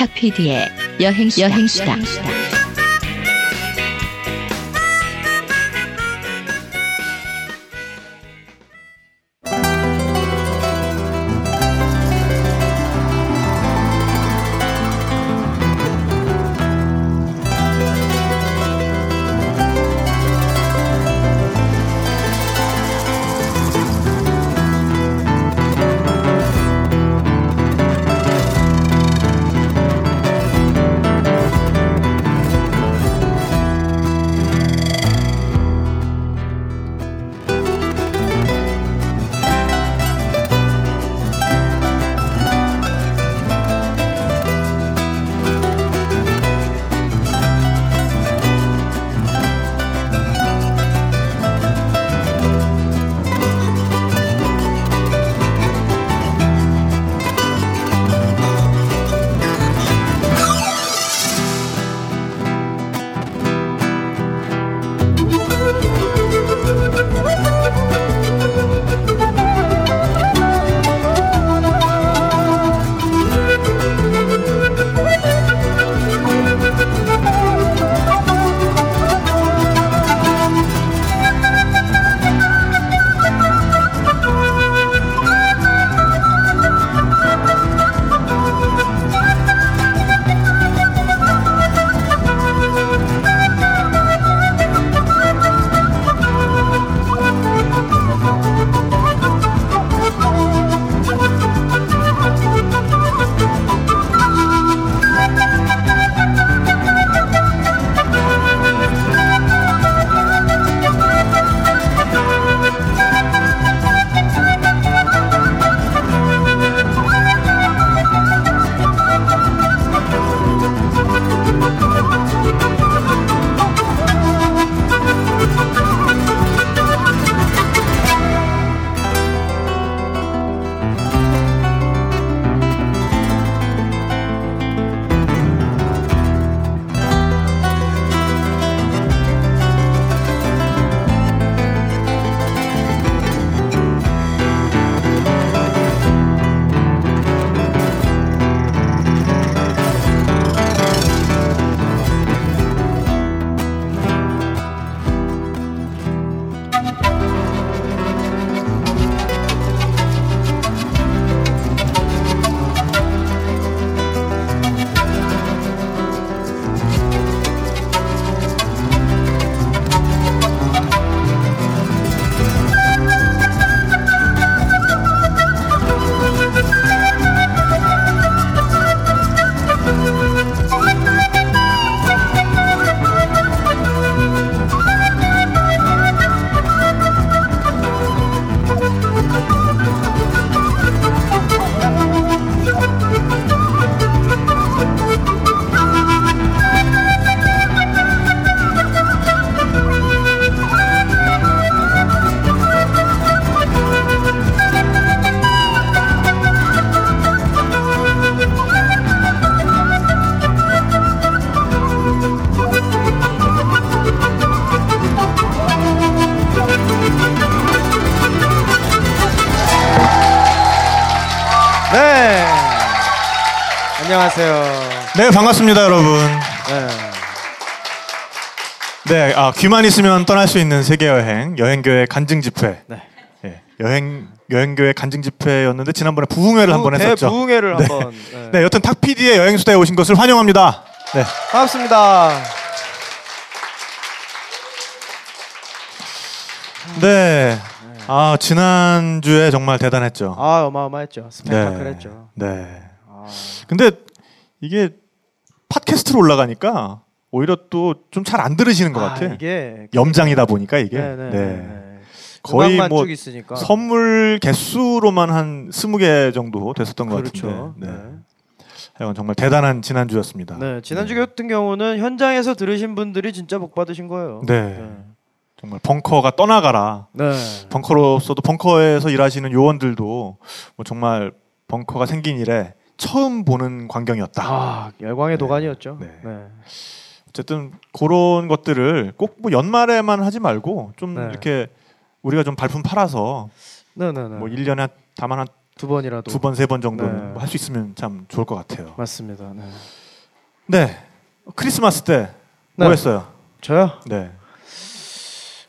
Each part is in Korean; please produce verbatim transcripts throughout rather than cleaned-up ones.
탁피디의 여행수다. 여행수다. 네, 반갑습니다, 여러분. 네, 네, 아, 귀만 있으면 떠날 수 있는 세계 여행, 여행교회 간증 집회. 네, 예, 여행 여행교회 간증 집회였는데 지난번에 부흥회를 한번 했었죠. 부흥회를 네. 한번. 네. 네, 여튼 탁피디의 여행수다에 오신 것을 환영합니다. 네, 반갑습니다. 네, 아 지난 주에 정말 대단했죠. 아 어마어마했죠. 스펙타클했죠. 네. 네. 아... 근데 이게 팟캐스트로 올라가니까 오히려 또 좀 잘 안 들으시는 것 아, 같아. 이게 염장이다 보니까 이게 네네, 네. 네네. 거의 뭐 선물 개수로만 한 스무 개 정도 됐었던 것 그렇죠. 같은데. 네. 하여간 정말 대단한 지난주였습니다. 네, 지난주 네. 같은 경우는 현장에서 들으신 분들이 진짜 복 받으신 거예요. 네. 네. 정말 벙커가 떠나가라. 네. 벙커로서도 벙커에서 일하시는 요원들도 뭐 정말 벙커가 생긴 이래 처음 보는 광경이었다. 아, 열광의 네. 도가니였죠. 네. 네. 어쨌든 그런 것들을 꼭 뭐 연말에만 하지 말고 좀 네. 이렇게 우리가 좀 발품 팔아서 네, 네, 네. 뭐 일 년에 다만 한 두 번이라도 두 번, 세 번 정도는 네. 할 수 있으면 참 좋을 것 같아요. 맞습니다. 네. 네. 크리스마스 때 뭐 네. 했어요? 저요? 네.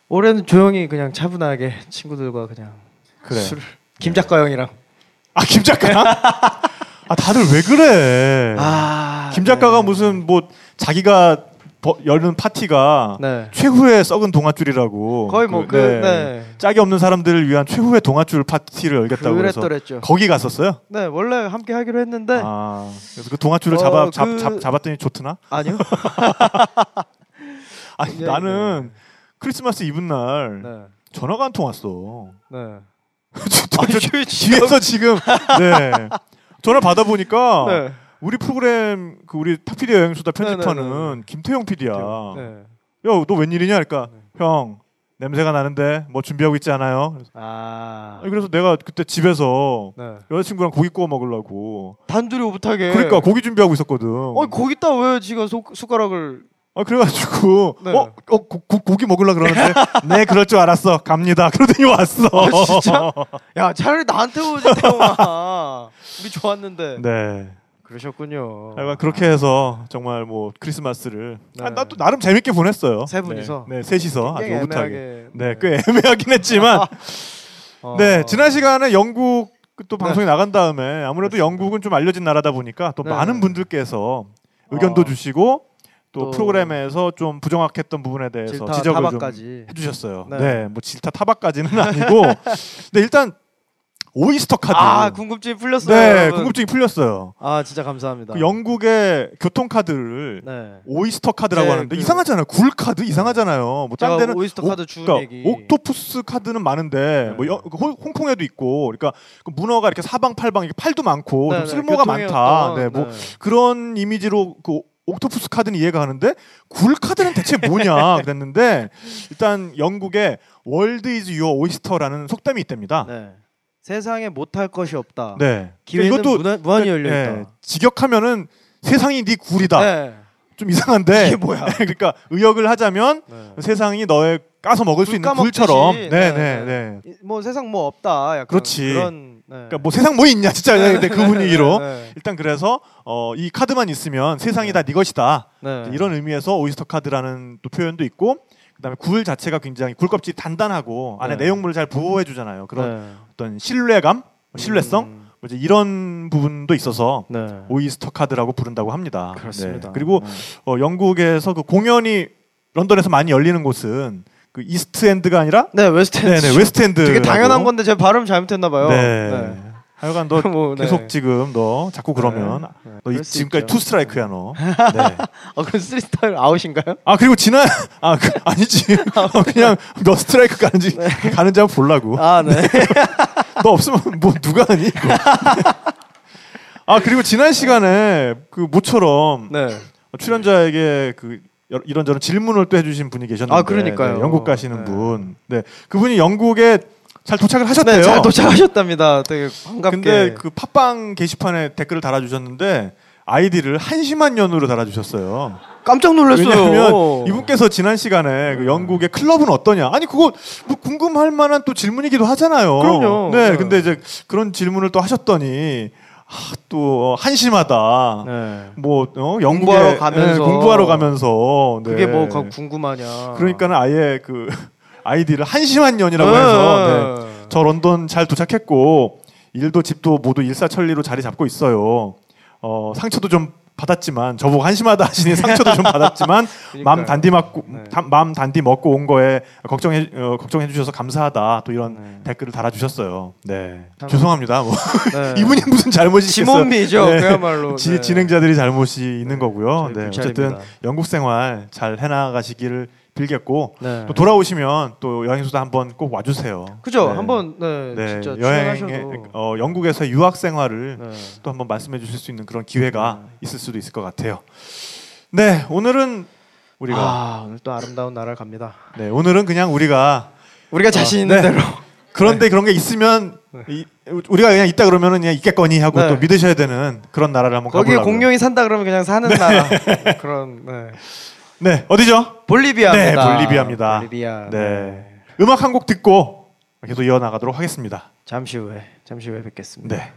올해는 조용히 그냥 차분하게 친구들과 그냥 그래요. 술을. 김작가 네. 형이랑. 아, 김작가? 아, 다들 왜 그래? 아, 김작가가 네. 무슨 뭐 자기가 열는 파티가 네. 최후의 썩은 동아줄이라고 거의 뭐 그, 네. 네. 짝이 없는 사람들을 위한 최후의 동아줄 파티를 열겠다고 그랬더랬죠. 그래서 거기 갔었어요? 네, 원래 함께 하기로 했는데 아, 그래서 그 동아줄을 어, 잡아, 그... 잡, 잡, 잡았더니 좋더나? 아니요. 아니 네, 나는 네. 크리스마스 이브 날 네. 전화가 한 통 왔어. 네. 저, 아니, 저, 뒤에서 지금 네. 전화 받아보니까 네. 우리 프로그램 그 우리 탁피디의 여행수다 편집하는 네네네. 김태형 피디야. 네. 야, 너 웬일이냐? 그러니까 네. 형 냄새가 나는데 뭐 준비하고 있지 않아요? 그래서, 아. 그래서 내가 그때 집에서 네. 여자친구랑 고기 구워 먹으려고 단둘이 오붓하게 그러니까 고기 준비하고 있었거든. 아니 거기다 왜 지가 소, 숟가락을 아 그래가지고 네. 어, 어 고, 고, 고기 먹으려 그러는데 네 그럴 줄 알았어 갑니다 그러더니 왔어. 아, 진짜? 야 차라리 나한테 오지 태형아. 우리 좋았는데. 네. 그러셨군요. 약간 그렇게 해서 정말 뭐 크리스마스를 네. 아, 나 또 나름 재밌게 보냈어요. 세 분이서 네, 네 셋이서 아주 오붓하게 네, 꽤 애매하긴 했지만 어... 네 지난 시간에 영국 또 방송에 네. 나간 다음에 아무래도 그렇습니다. 영국은 좀 알려진 나라다 보니까 또 네. 많은 분들께서 의견도 어... 주시고 또, 또 프로그램에서 좀 부정확했던 부분에 대해서 질타, 지적을 타박까지. 좀 해주셨어요. 네, 네 뭐 질타 타박까지는 아니고 근데 일단 오이스터 카드. 아 궁금증이 풀렸어요. 네, 여러분. 궁금증이 풀렸어요. 아 진짜 감사합니다. 그 영국의 교통 카드를 네. 오이스터 카드라고 네, 하는데 그... 이상하잖아요. 굴 카드 이상하잖아요. 뭐 다른 데는 오이스터 오, 카드 주는 그러니까 얘기. 옥토푸스 카드는 많은데 네. 뭐 여, 홍, 홍콩에도 있고, 그러니까 문어가 이렇게 사방팔방 이렇게 팔도 많고 네, 좀 쓸모가 네, 많다. 네, 뭐 네. 그런 이미지로 그. 옥토푸스 카드는 이해가 하는데 굴 카드는 대체 뭐냐 그랬는데 일단 영국에 월드 이즈 유어 오이스터라는 속담이 있답니다. 네. 세상에 못할 것이 없다. 네. 기회는 이것도 무한, 무한히 열려 있다. 네. 직역하면은 세상이 네 굴이다. 네. 좀 이상한데 이게 뭐야? 그러니까 의역을 하자면 네. 세상이 너의 까서 먹을 수 있는 굴처럼. 네네네. 네, 네. 네. 네. 뭐 세상 뭐 없다. 약간 그렇지. 그런 네. 그러니까 뭐 세상 뭐 있냐 진짜 네. 네, 그 분위기로 네, 네. 일단 그래서 어, 이 카드만 있으면 세상이 다 네 것이다 네. 이런 의미에서 오이스터 카드라는 또 표현도 있고 그다음에 굴 자체가 굉장히 굴 껍질이 단단하고 안에 네. 내용물을 잘 보호해주잖아요. 그런 네. 어떤 신뢰감, 신뢰성 음. 이제 이런 부분도 있어서 네. 오이스터 카드라고 부른다고 합니다. 그렇습니다. 네. 그리고 네. 어, 영국에서 그 공연이 런던에서 많이 열리는 곳은 그 이스트엔드가 아니라 네 웨스트엔드 네네, 웨스트엔드 되게 당연한 건데 제 발음 잘못했나 봐요. 네. 네. 하여간 너 뭐, 계속 네. 지금 너 자꾸 그러면 네. 네. 너 이, 지금까지 있죠. 투 스트라이크야 너. 네. 아 그럼 쓰리 스트라이크 아웃인가요? 아 그리고 지난 아 그, 아니지 어, 그냥 너 스트라이크 가는지 네. 가는지 한번 보려고. 아 네. 너 없으면 뭐 누가 하니? 아 그리고 지난 시간에 그 모처럼 네. 출연자에게 그 이런저런 질문을 또 해주신 분이 계셨는데 아, 그러니까요. 네, 영국 가시는 네. 분. 네, 그분이 영국에 잘 도착을 하셨대요. 네, 잘 도착하셨답니다. 되게 반갑게. 근데 그 팟빵 게시판에 댓글을 달아주셨는데 아이디를 한심한 연우로 달아주셨어요. 깜짝 놀랐어요. 왜냐하면 이분께서 지난 시간에 그 영국의 클럽은 어떠냐? 아니 그거 뭐 궁금할 만한 또 질문이기도 하잖아요. 그럼요. 네, 네. 근데 이제 그런 질문을 또 하셨더니. 아, 또 한심하다. 네. 뭐 어, 영국에 공부하러 가면서, 네, 공부하러 가면서 네. 그게 뭐 궁금하냐. 그러니까는 아예 그 아이디를 한심한 년이라고 네. 해서 네. 저 런던 잘 도착했고 일도 집도 모두 일사천리로 자리 잡고 있어요. 어, 상처도 좀 받았지만 저보고 한심하다 하시니 상처도 좀 받았지만 마음 단디 맞고 네. 다, 마음 단디 먹고 온 거에 걱정해 어, 걱정해 주셔서 감사하다 또 이런 네. 댓글을 달아주셨어요. 네 참... 죄송합니다. 뭐 네. 이분이 무슨 잘못이 있겠어요? 지몬비죠. 네. 그야말로 지, 네. 진행자들이 잘못이 있는 거고요. 네 어쨌든 영국 생활 잘 해나가시기를 빌겠고 네. 또 돌아오시면 또 여행수다 한번 꼭 와주세요. 그죠? 네. 한번 네, 네. 진짜 여행에 어, 영국에서 유학 생활을 네. 또 한번 말씀해 주실 수 있는 그런 기회가 네. 있을 수도 있을 것 같아요. 네 오늘은 우리가 아, 오늘 또 아름다운 나라를 갑니다. 네 오늘은 그냥 우리가 우리가 자신 있는 어, 네. 대로 그런데 네. 그런 게 있으면 네. 이, 우리가 그냥 있다 그러면은 그냥 있겠거니 하고 네. 또 믿으셔야 되는 그런 나라를 한번 가보려고. 거기에 공룡이 산다 그러면 그냥 사는 네. 나라 그런. 네. 네 어디죠? 볼리비아입니다. 네, 볼리비아입니다. 볼리비아. 네. 네. 음악 한 곡 듣고 계속 이어나가도록 하겠습니다. 잠시 후에 잠시 후에 뵙겠습니다. 네.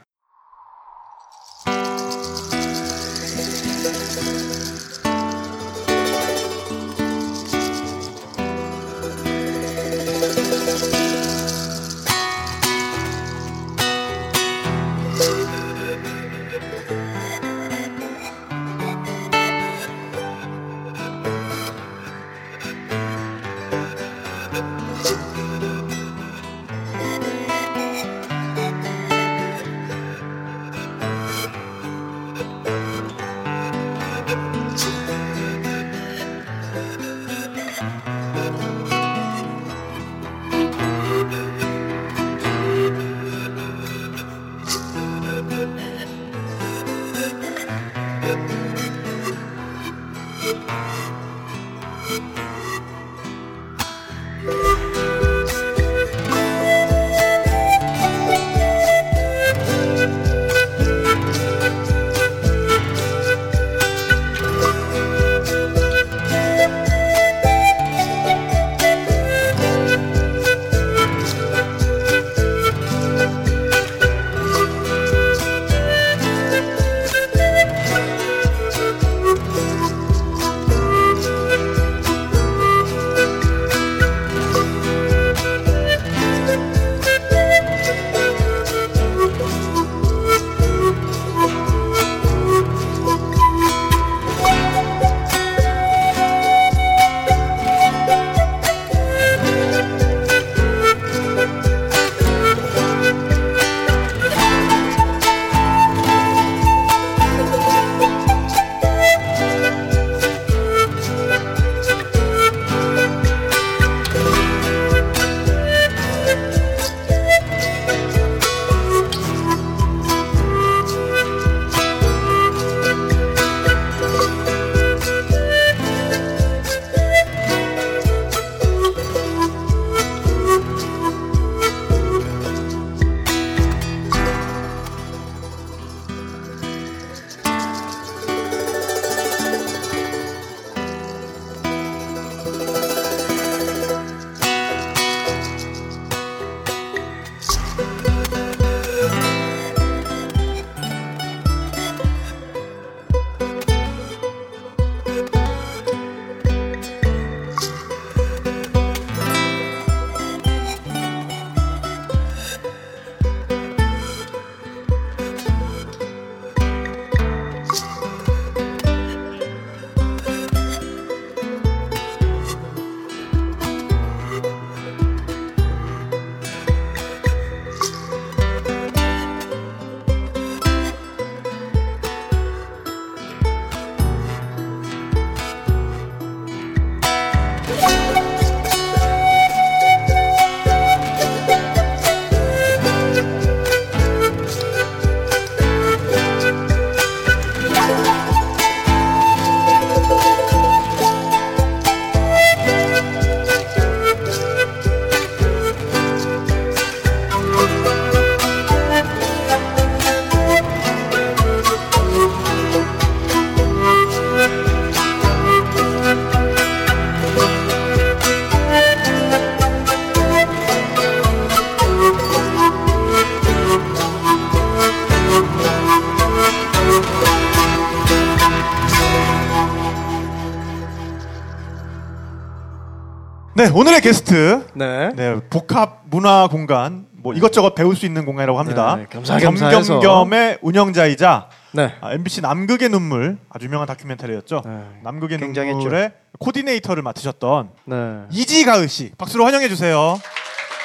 네, 오늘의 게스트. 네. 네, 복합 문화 공간, 뭐 이것저것 배울 수 있는 공간이라고 합니다. 네, 겸사겸사해서. 겸겸겸의 운영자이자 네. 아, 엠비씨 남극의 눈물, 아주 유명한 다큐멘터리였죠. 네, 남극의 눈물의 코디네이터를 맡으셨던 네. 이지가을 씨, 박수로 환영해 주세요.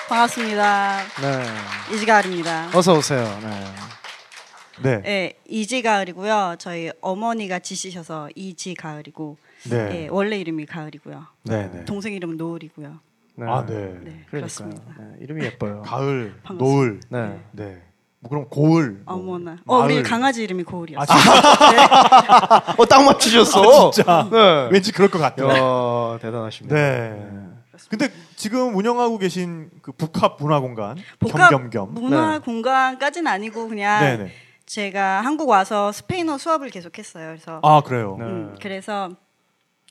반갑습니다. 네. 이지가을입니다. 어서 오세요. 네. 네. 네, 이지가을이고요. 저희 어머니가 지시셔서 이지가을이고 네. 예, 원래 이름이 가을이고요. 네, 네. 동생 이름은 노을이고요. 네. 아, 네. 네, 그렇습니다. 네, 이름이 예뻐요. 가을, 노을. 네. 네. 뭐 그럼 고을. 어머나. 뭐, 어, 우리 강아지 이름이 고을이었어요. 아, 네. 어, 딱 맞추셨어. 아, 진짜. 네. 왠지 그럴 것 같아요. 어, 대단하십니다. 네. 네. 근데 지금 운영하고 계신 그 복합 문화 공간 복합 겸겸겸. 문화 네. 공간까지는 아니고 그냥 네, 네. 제가 한국 와서 스페인어 수업을 계속했어요. 그래서 아, 그래요. 음, 네. 그래서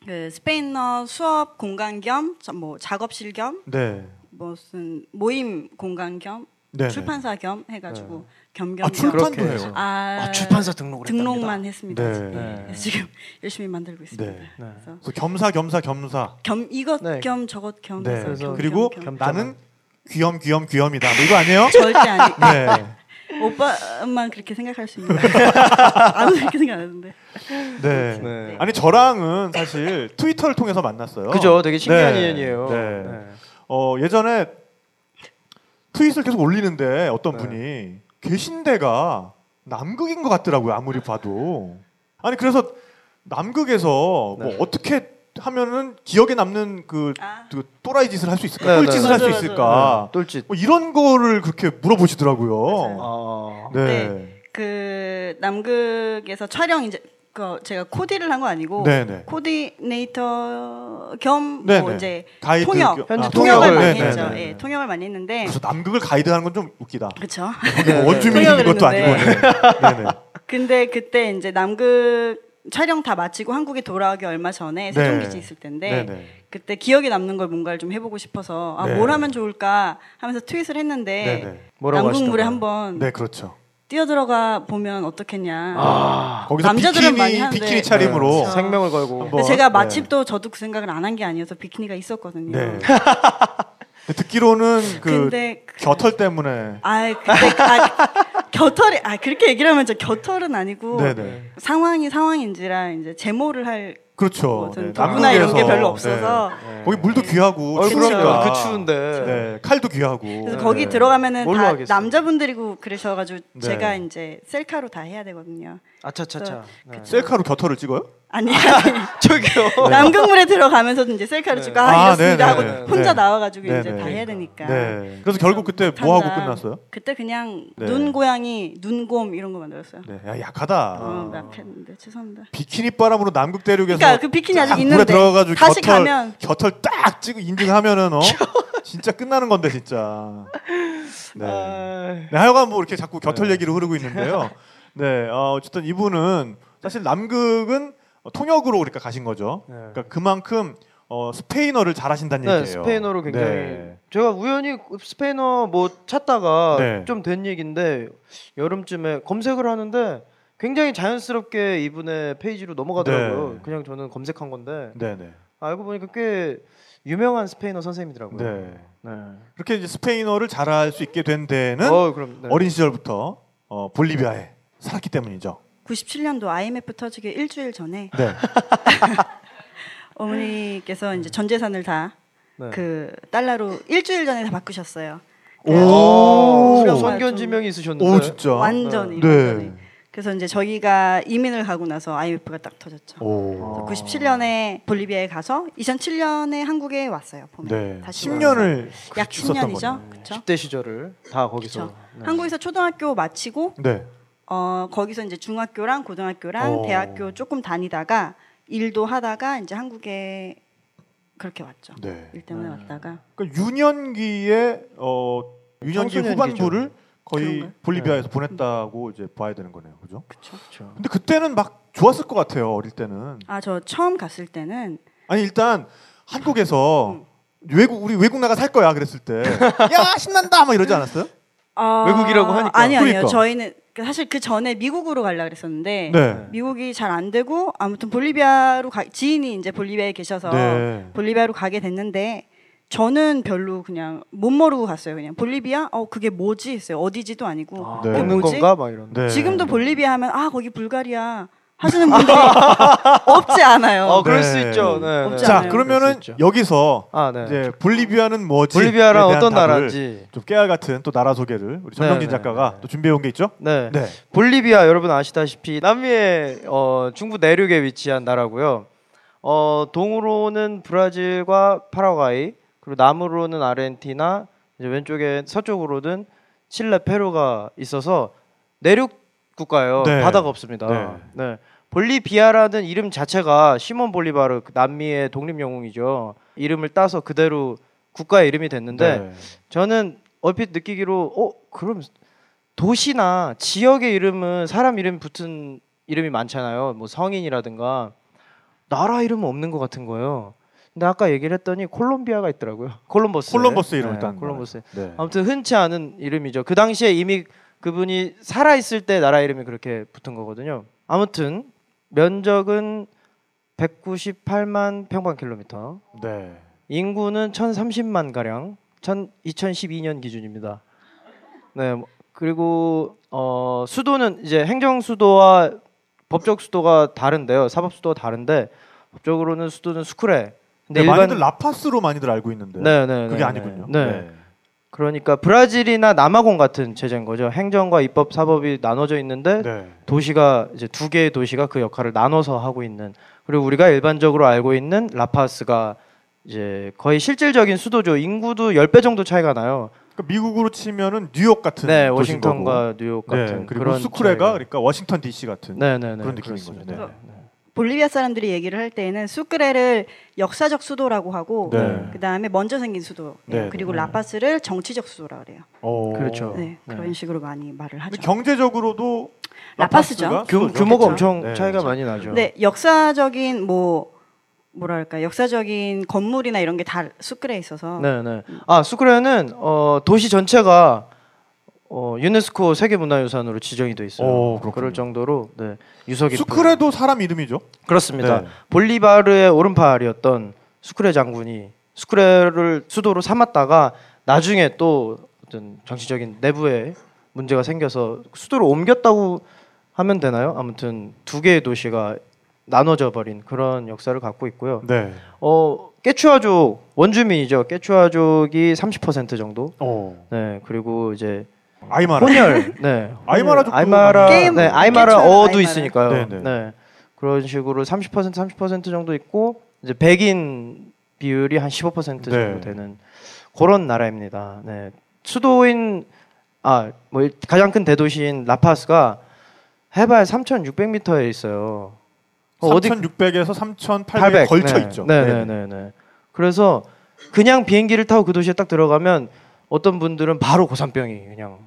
그 스페인어 수업 공간 겸 뭐 작업실 겸 네. 무슨 모임 공간 겸 네네. 출판사 겸 해가지고 네. 겸겸. 아 출판도 해요. 아, 아 출판사 등록을 등록만 했답니다. 했습니다. 네. 네. 지금 열심히 만들고 있습니다. 네. 네. 그래서 겸사 겸사 겸사. 겸 이것 네. 겸 저것 겸. 네. 겸, 그리고 겸, 겸, 나는 귀염 귀염 귀염이다. 뭐 이거 아니에요? 절대 아니에요. 네. 오빠만 그렇게 생각할 수 있는 아무 그렇게 생각 안 하는데. 네. 네. 아니 저랑은 사실 트위터를 통해서 만났어요. 그죠. 되게 신기한 네. 인연이에요. 네. 네. 어 예전에 트윗을 계속 올리는데 어떤 네. 분이 계신 데가 남극인 것 같더라고요. 아무리 봐도. 아니 그래서 남극에서 네. 뭐 어떻게 하면은 기억에 남는 그, 아. 그 또라이 짓을 할 수 있을까? 네, 똘짓을 네. 할 수 있을까? 네. 똘짓. 뭐 이런 거를 그렇게 물어보시더라고요. 아. 네. 네. 그 남극에서 촬영 이제 그 제가 코디를 한 거 아니고 네네. 코디네이터 겸 뭐 이제 가이드 통역 겸, 현지 아, 통역을 많이 네네. 했죠. 예, 통역을 많이 했는데 그래서 남극을 가이드하는 건 좀 웃기다. 그렇죠. 원주민인 것도 아니고. 네네. 근데 그때 이제 남극 촬영 다 마치고 한국에 돌아오기 얼마 전에 세종기지 네. 있을 텐데 네네. 그때 기억에 남는 걸 뭔가를 좀 해보고 싶어서 아, 네. 뭘 하면 좋을까 하면서 트윗을 했는데 남극물에 한번. 네 그렇죠. 뛰어들어가 보면 어떻겠냐. 아, 거기서 남자들은 비키니, 많이 하는데 비키니 차림으로 네, 그렇죠. 생명을 걸고. 한번, 제가 마침 네. 또 저도 그 생각을 안 한 게 아니어서 비키니가 있었거든요. 네. 듣기로는 그 근데, 겨털 때문에. 아, 근데 아, 겨털이 아 그렇게 얘기를 하면 저 겨털은 아니고 네네. 상황이 상황인지라 이제 제모를 할. 그렇죠. 네, 남부나 이런 게 별로 없어서 네. 네. 거기 물도 네. 귀하고 얼굴이니까 그 추운데 네. 칼도 귀하고 그래서 네. 거기 네. 들어가면은 다 남자분들이고 그러셔가지고 네. 제가 이제 셀카로 다 해야 되거든요. 아차차차. 네. 셀카로 겨털을 찍어요? 아니, 아니. 저기요. 남극물에 들어가면서 이제 셀카를 네. 찍고 아, 아 이렇습니다 네네. 하고 혼자 네. 나와가지고 네네. 이제 다 해야 되니까. 네. 그래서 결국 그때 뭐 하고 끝났어요? 그때 그냥 네. 눈 고양이, 눈곰 이런 거 만들었어요. 네, 야, 약하다. 어, 약했는데 죄송합니다. 비키니 바람으로 남극 대륙에서. 그러니까 그 비키니 아직 있는데. 물에 들어가가지고 다시 겨털, 가면 겨털 딱 찍고 인증하면은 어. 진짜 끝나는 건데 진짜. 네. 네. 하여간 뭐 이렇게 자꾸 겨털 네. 얘기로 흐르고 있는데요. 네, 어, 어쨌든 이분은 사실 남극은 통역으로 그러니까 가신 거죠. 네. 그러니까 그만큼 어, 스페인어를 잘하신다는 네, 얘기예요. 스페인어로 굉장히. 네. 제가 우연히 스페인어 뭐 찾다가 네. 좀 된 얘기인데 여름쯤에 검색을 하는데 굉장히 자연스럽게 이분의 페이지로 넘어가더라고요. 네. 그냥 저는 검색한 건데 네, 네. 알고 보니까 꽤 유명한 스페인어 선생님이더라고요. 네. 네. 그렇게 이제 스페인어를 잘할 수 있게 된 데는 어, 그럼, 네. 어린 시절부터 어, 볼리비아에 네. 살았기 때문이죠. 구십칠 년도 아이엠에프 터지기 일주일 전에 네. 어머니께서 이제 전 재산을 다 그 네. 달러로 일주일 전에 다 바꾸셨어요. 오, 선견지명이 있으셨는데. 오, 진짜. 완전히. 네. 완전히. 그래서 이제 저희가 이민을 가고 나서 아이엠에프가 딱 터졌죠. 오. 구십칠 년에 볼리비아에 가서 이천칠 년에 한국에 왔어요. 봄에. 네. 다시 십 년을 약 십 년이죠. 그쵸? 십 대 시절을 다 거기서. 네. 한국에서 초등학교 마치고. 네. 어 거기서 이제 중학교랑 고등학교랑 오. 대학교 조금 다니다가 일도 하다가 이제 한국에 그렇게 왔죠. 네. 일 때문에 네. 왔다가. 그러니까 유년기에 어 유년기 후반부를 거의 그런가요? 볼리비아에서 네. 보냈다고 이제 봐야 되는 거네요, 그죠? 그렇죠. 근데 그때는 막 좋았을 것 같아요, 어릴 때는. 아, 저 처음 갔을 때는. 아니 일단 한국에서 음. 외국 우리 외국 나가 살 거야 그랬을 때, 야 신난다 막 이러지 않았어요? 어... 외국이라고 하니까. 아니 아니요, 그러니까. 저희는. 사실 그 전에 미국으로 가려고 그랬었는데 네. 미국이 잘 안 되고 아무튼 볼리비아로 가, 지인이 이제 볼리비아에 계셔서 네. 볼리비아로 가게 됐는데 저는 별로 그냥 못 모르고 갔어요. 그냥 볼리비아? 어 그게 뭐지? 했어요. 어디지도 아니고 아, 네. 먹는 건가? 막 이런. 네. 지금도 볼리비아 하면 아 거기 불가리아 하시는 분들이 없지 않아요. 어 그럴 네. 수 있죠. 네, 네. 자 않아요. 그러면은 여기서 아, 네. 이제 볼리비아는 뭐지? 볼리비아랑 어떤 나라인지 좀 깨알 같은 또 나라 소개를 우리 전병진 네, 작가가 네. 또 준비해 온 게 있죠. 네. 네. 볼리비아 여러분 아시다시피 남미의 어, 중부 내륙에 위치한 나라고요. 어, 동으로는 브라질과 파라과이 그리고 남으로는 아르헨티나 이제 왼쪽에 서쪽으로는 칠레, 페루가 있어서 내륙 국가예요. 네. 바다가 없습니다. 네. 네. 볼리비아라는 이름 자체가 시몬 볼리바르 남미의 독립 영웅이죠. 이름을 따서 그대로 국가의 이름이 됐는데 네. 저는 얼핏 느끼기로 어 그럼 도시나 지역의 이름은 사람 이름 붙은 이름이 많잖아요. 뭐 성인이라든가 나라 이름은 없는 것 같은 거예요. 근데 아까 얘기를 했더니 콜롬비아가 있더라고요. 콜럼버스. 콜럼버스 이름을 딴. 네, 콜럼버스. 네. 아무튼 흔치 않은 이름이죠. 그 당시에 이미 그분이 살아 있을 때 나라 이름이 그렇게 붙은 거거든요. 아무튼 면적은 백구십팔만 평방킬로미터. 네. 인구는 천삼십만 가량. 이천십이 년 기준입니다. 네. 그리고 어, 수도는 이제 행정 수도와 법적 수도가 다른데요. 사법 수도가 다른데 법적으로는 수도는 수크레. 근데 네, 일반... 많이들 라파스로 많이들 알고 있는데 네, 네, 그게 네, 아니군요. 네. 네. 그러니까 브라질이나 남아공 같은 체제인 거죠. 행정과 입법, 사법이 나눠져 있는데 네. 도시가 이제 두 개의 도시가 그 역할을 나눠서 하고 있는. 그리고 우리가 일반적으로 알고 있는 라파스가 이제 거의 실질적인 수도죠. 인구도 십 배 정도 차이가 나요. 그러니까 미국으로 치면은 뉴욕 같은 네, 워싱턴과 뉴욕 같은 네, 그리고 그런 수크레가 차이가. 그러니까 워싱턴 디씨 같은 네, 네, 네, 그런 느낌인 거죠. 네. 네. 볼리비아 사람들이 얘기를 할 때에는 수크레를 역사적 수도라고 하고 네. 그 다음에 먼저 생긴 수도 네. 그리고 네. 라파스를 정치적 수도라고 그래요. 오. 그렇죠. 네. 네. 그런 식으로 많이 말을 하죠. 경제적으로도 라파스죠. 규모, 규모가 엄청 네. 차이가 많이 나죠. 네, 역사적인 뭐 뭐랄까 역사적인 건물이나 이런 게 다 수크레에 있어서. 네네. 아 수크레는 어, 도시 전체가 어, 유네스코 세계문화유산으로 지정이 돼 있어요. 오, 그럴 정도로 네, 유서 깊은. 수크레도 사람 이름이죠? 그렇습니다. 네. 볼리바르의 오른팔이었던 수크레 장군이 수크레를 수도로 삼았다가 나중에 또 어떤 정치적인 내부에 문제가 생겨서 수도를 옮겼다고 하면 되나요? 아무튼 두 개의 도시가 나눠져 버린 그런 역사를 갖고 있고요. 네. 어 케추아족 원주민이죠. 케추아족이 삼십 퍼센트 정도. 오. 네. 그리고 이제 아이마라. 혼혈. 네. 아이마라족. 아이마라. 게임, 네. 아이마라 어도 있으니까요. 네네. 네. 그런 식으로 삼십 퍼센트 삼십 퍼센트 정도 있고 이제 백인 비율이 한 십오 퍼센트 정도 네. 되는 그런 나라입니다. 네. 수도인 아, 뭐 가장 큰 대도시인 라파스가 해발 삼천육백 미터에 있어요. 삼천육백에서 삼천팔백 걸쳐 네. 있죠. 네네네. 네. 네. 그래서 그냥 비행기를 타고 그 도시에 딱 들어가면 어떤 분들은 바로 고산병이 그냥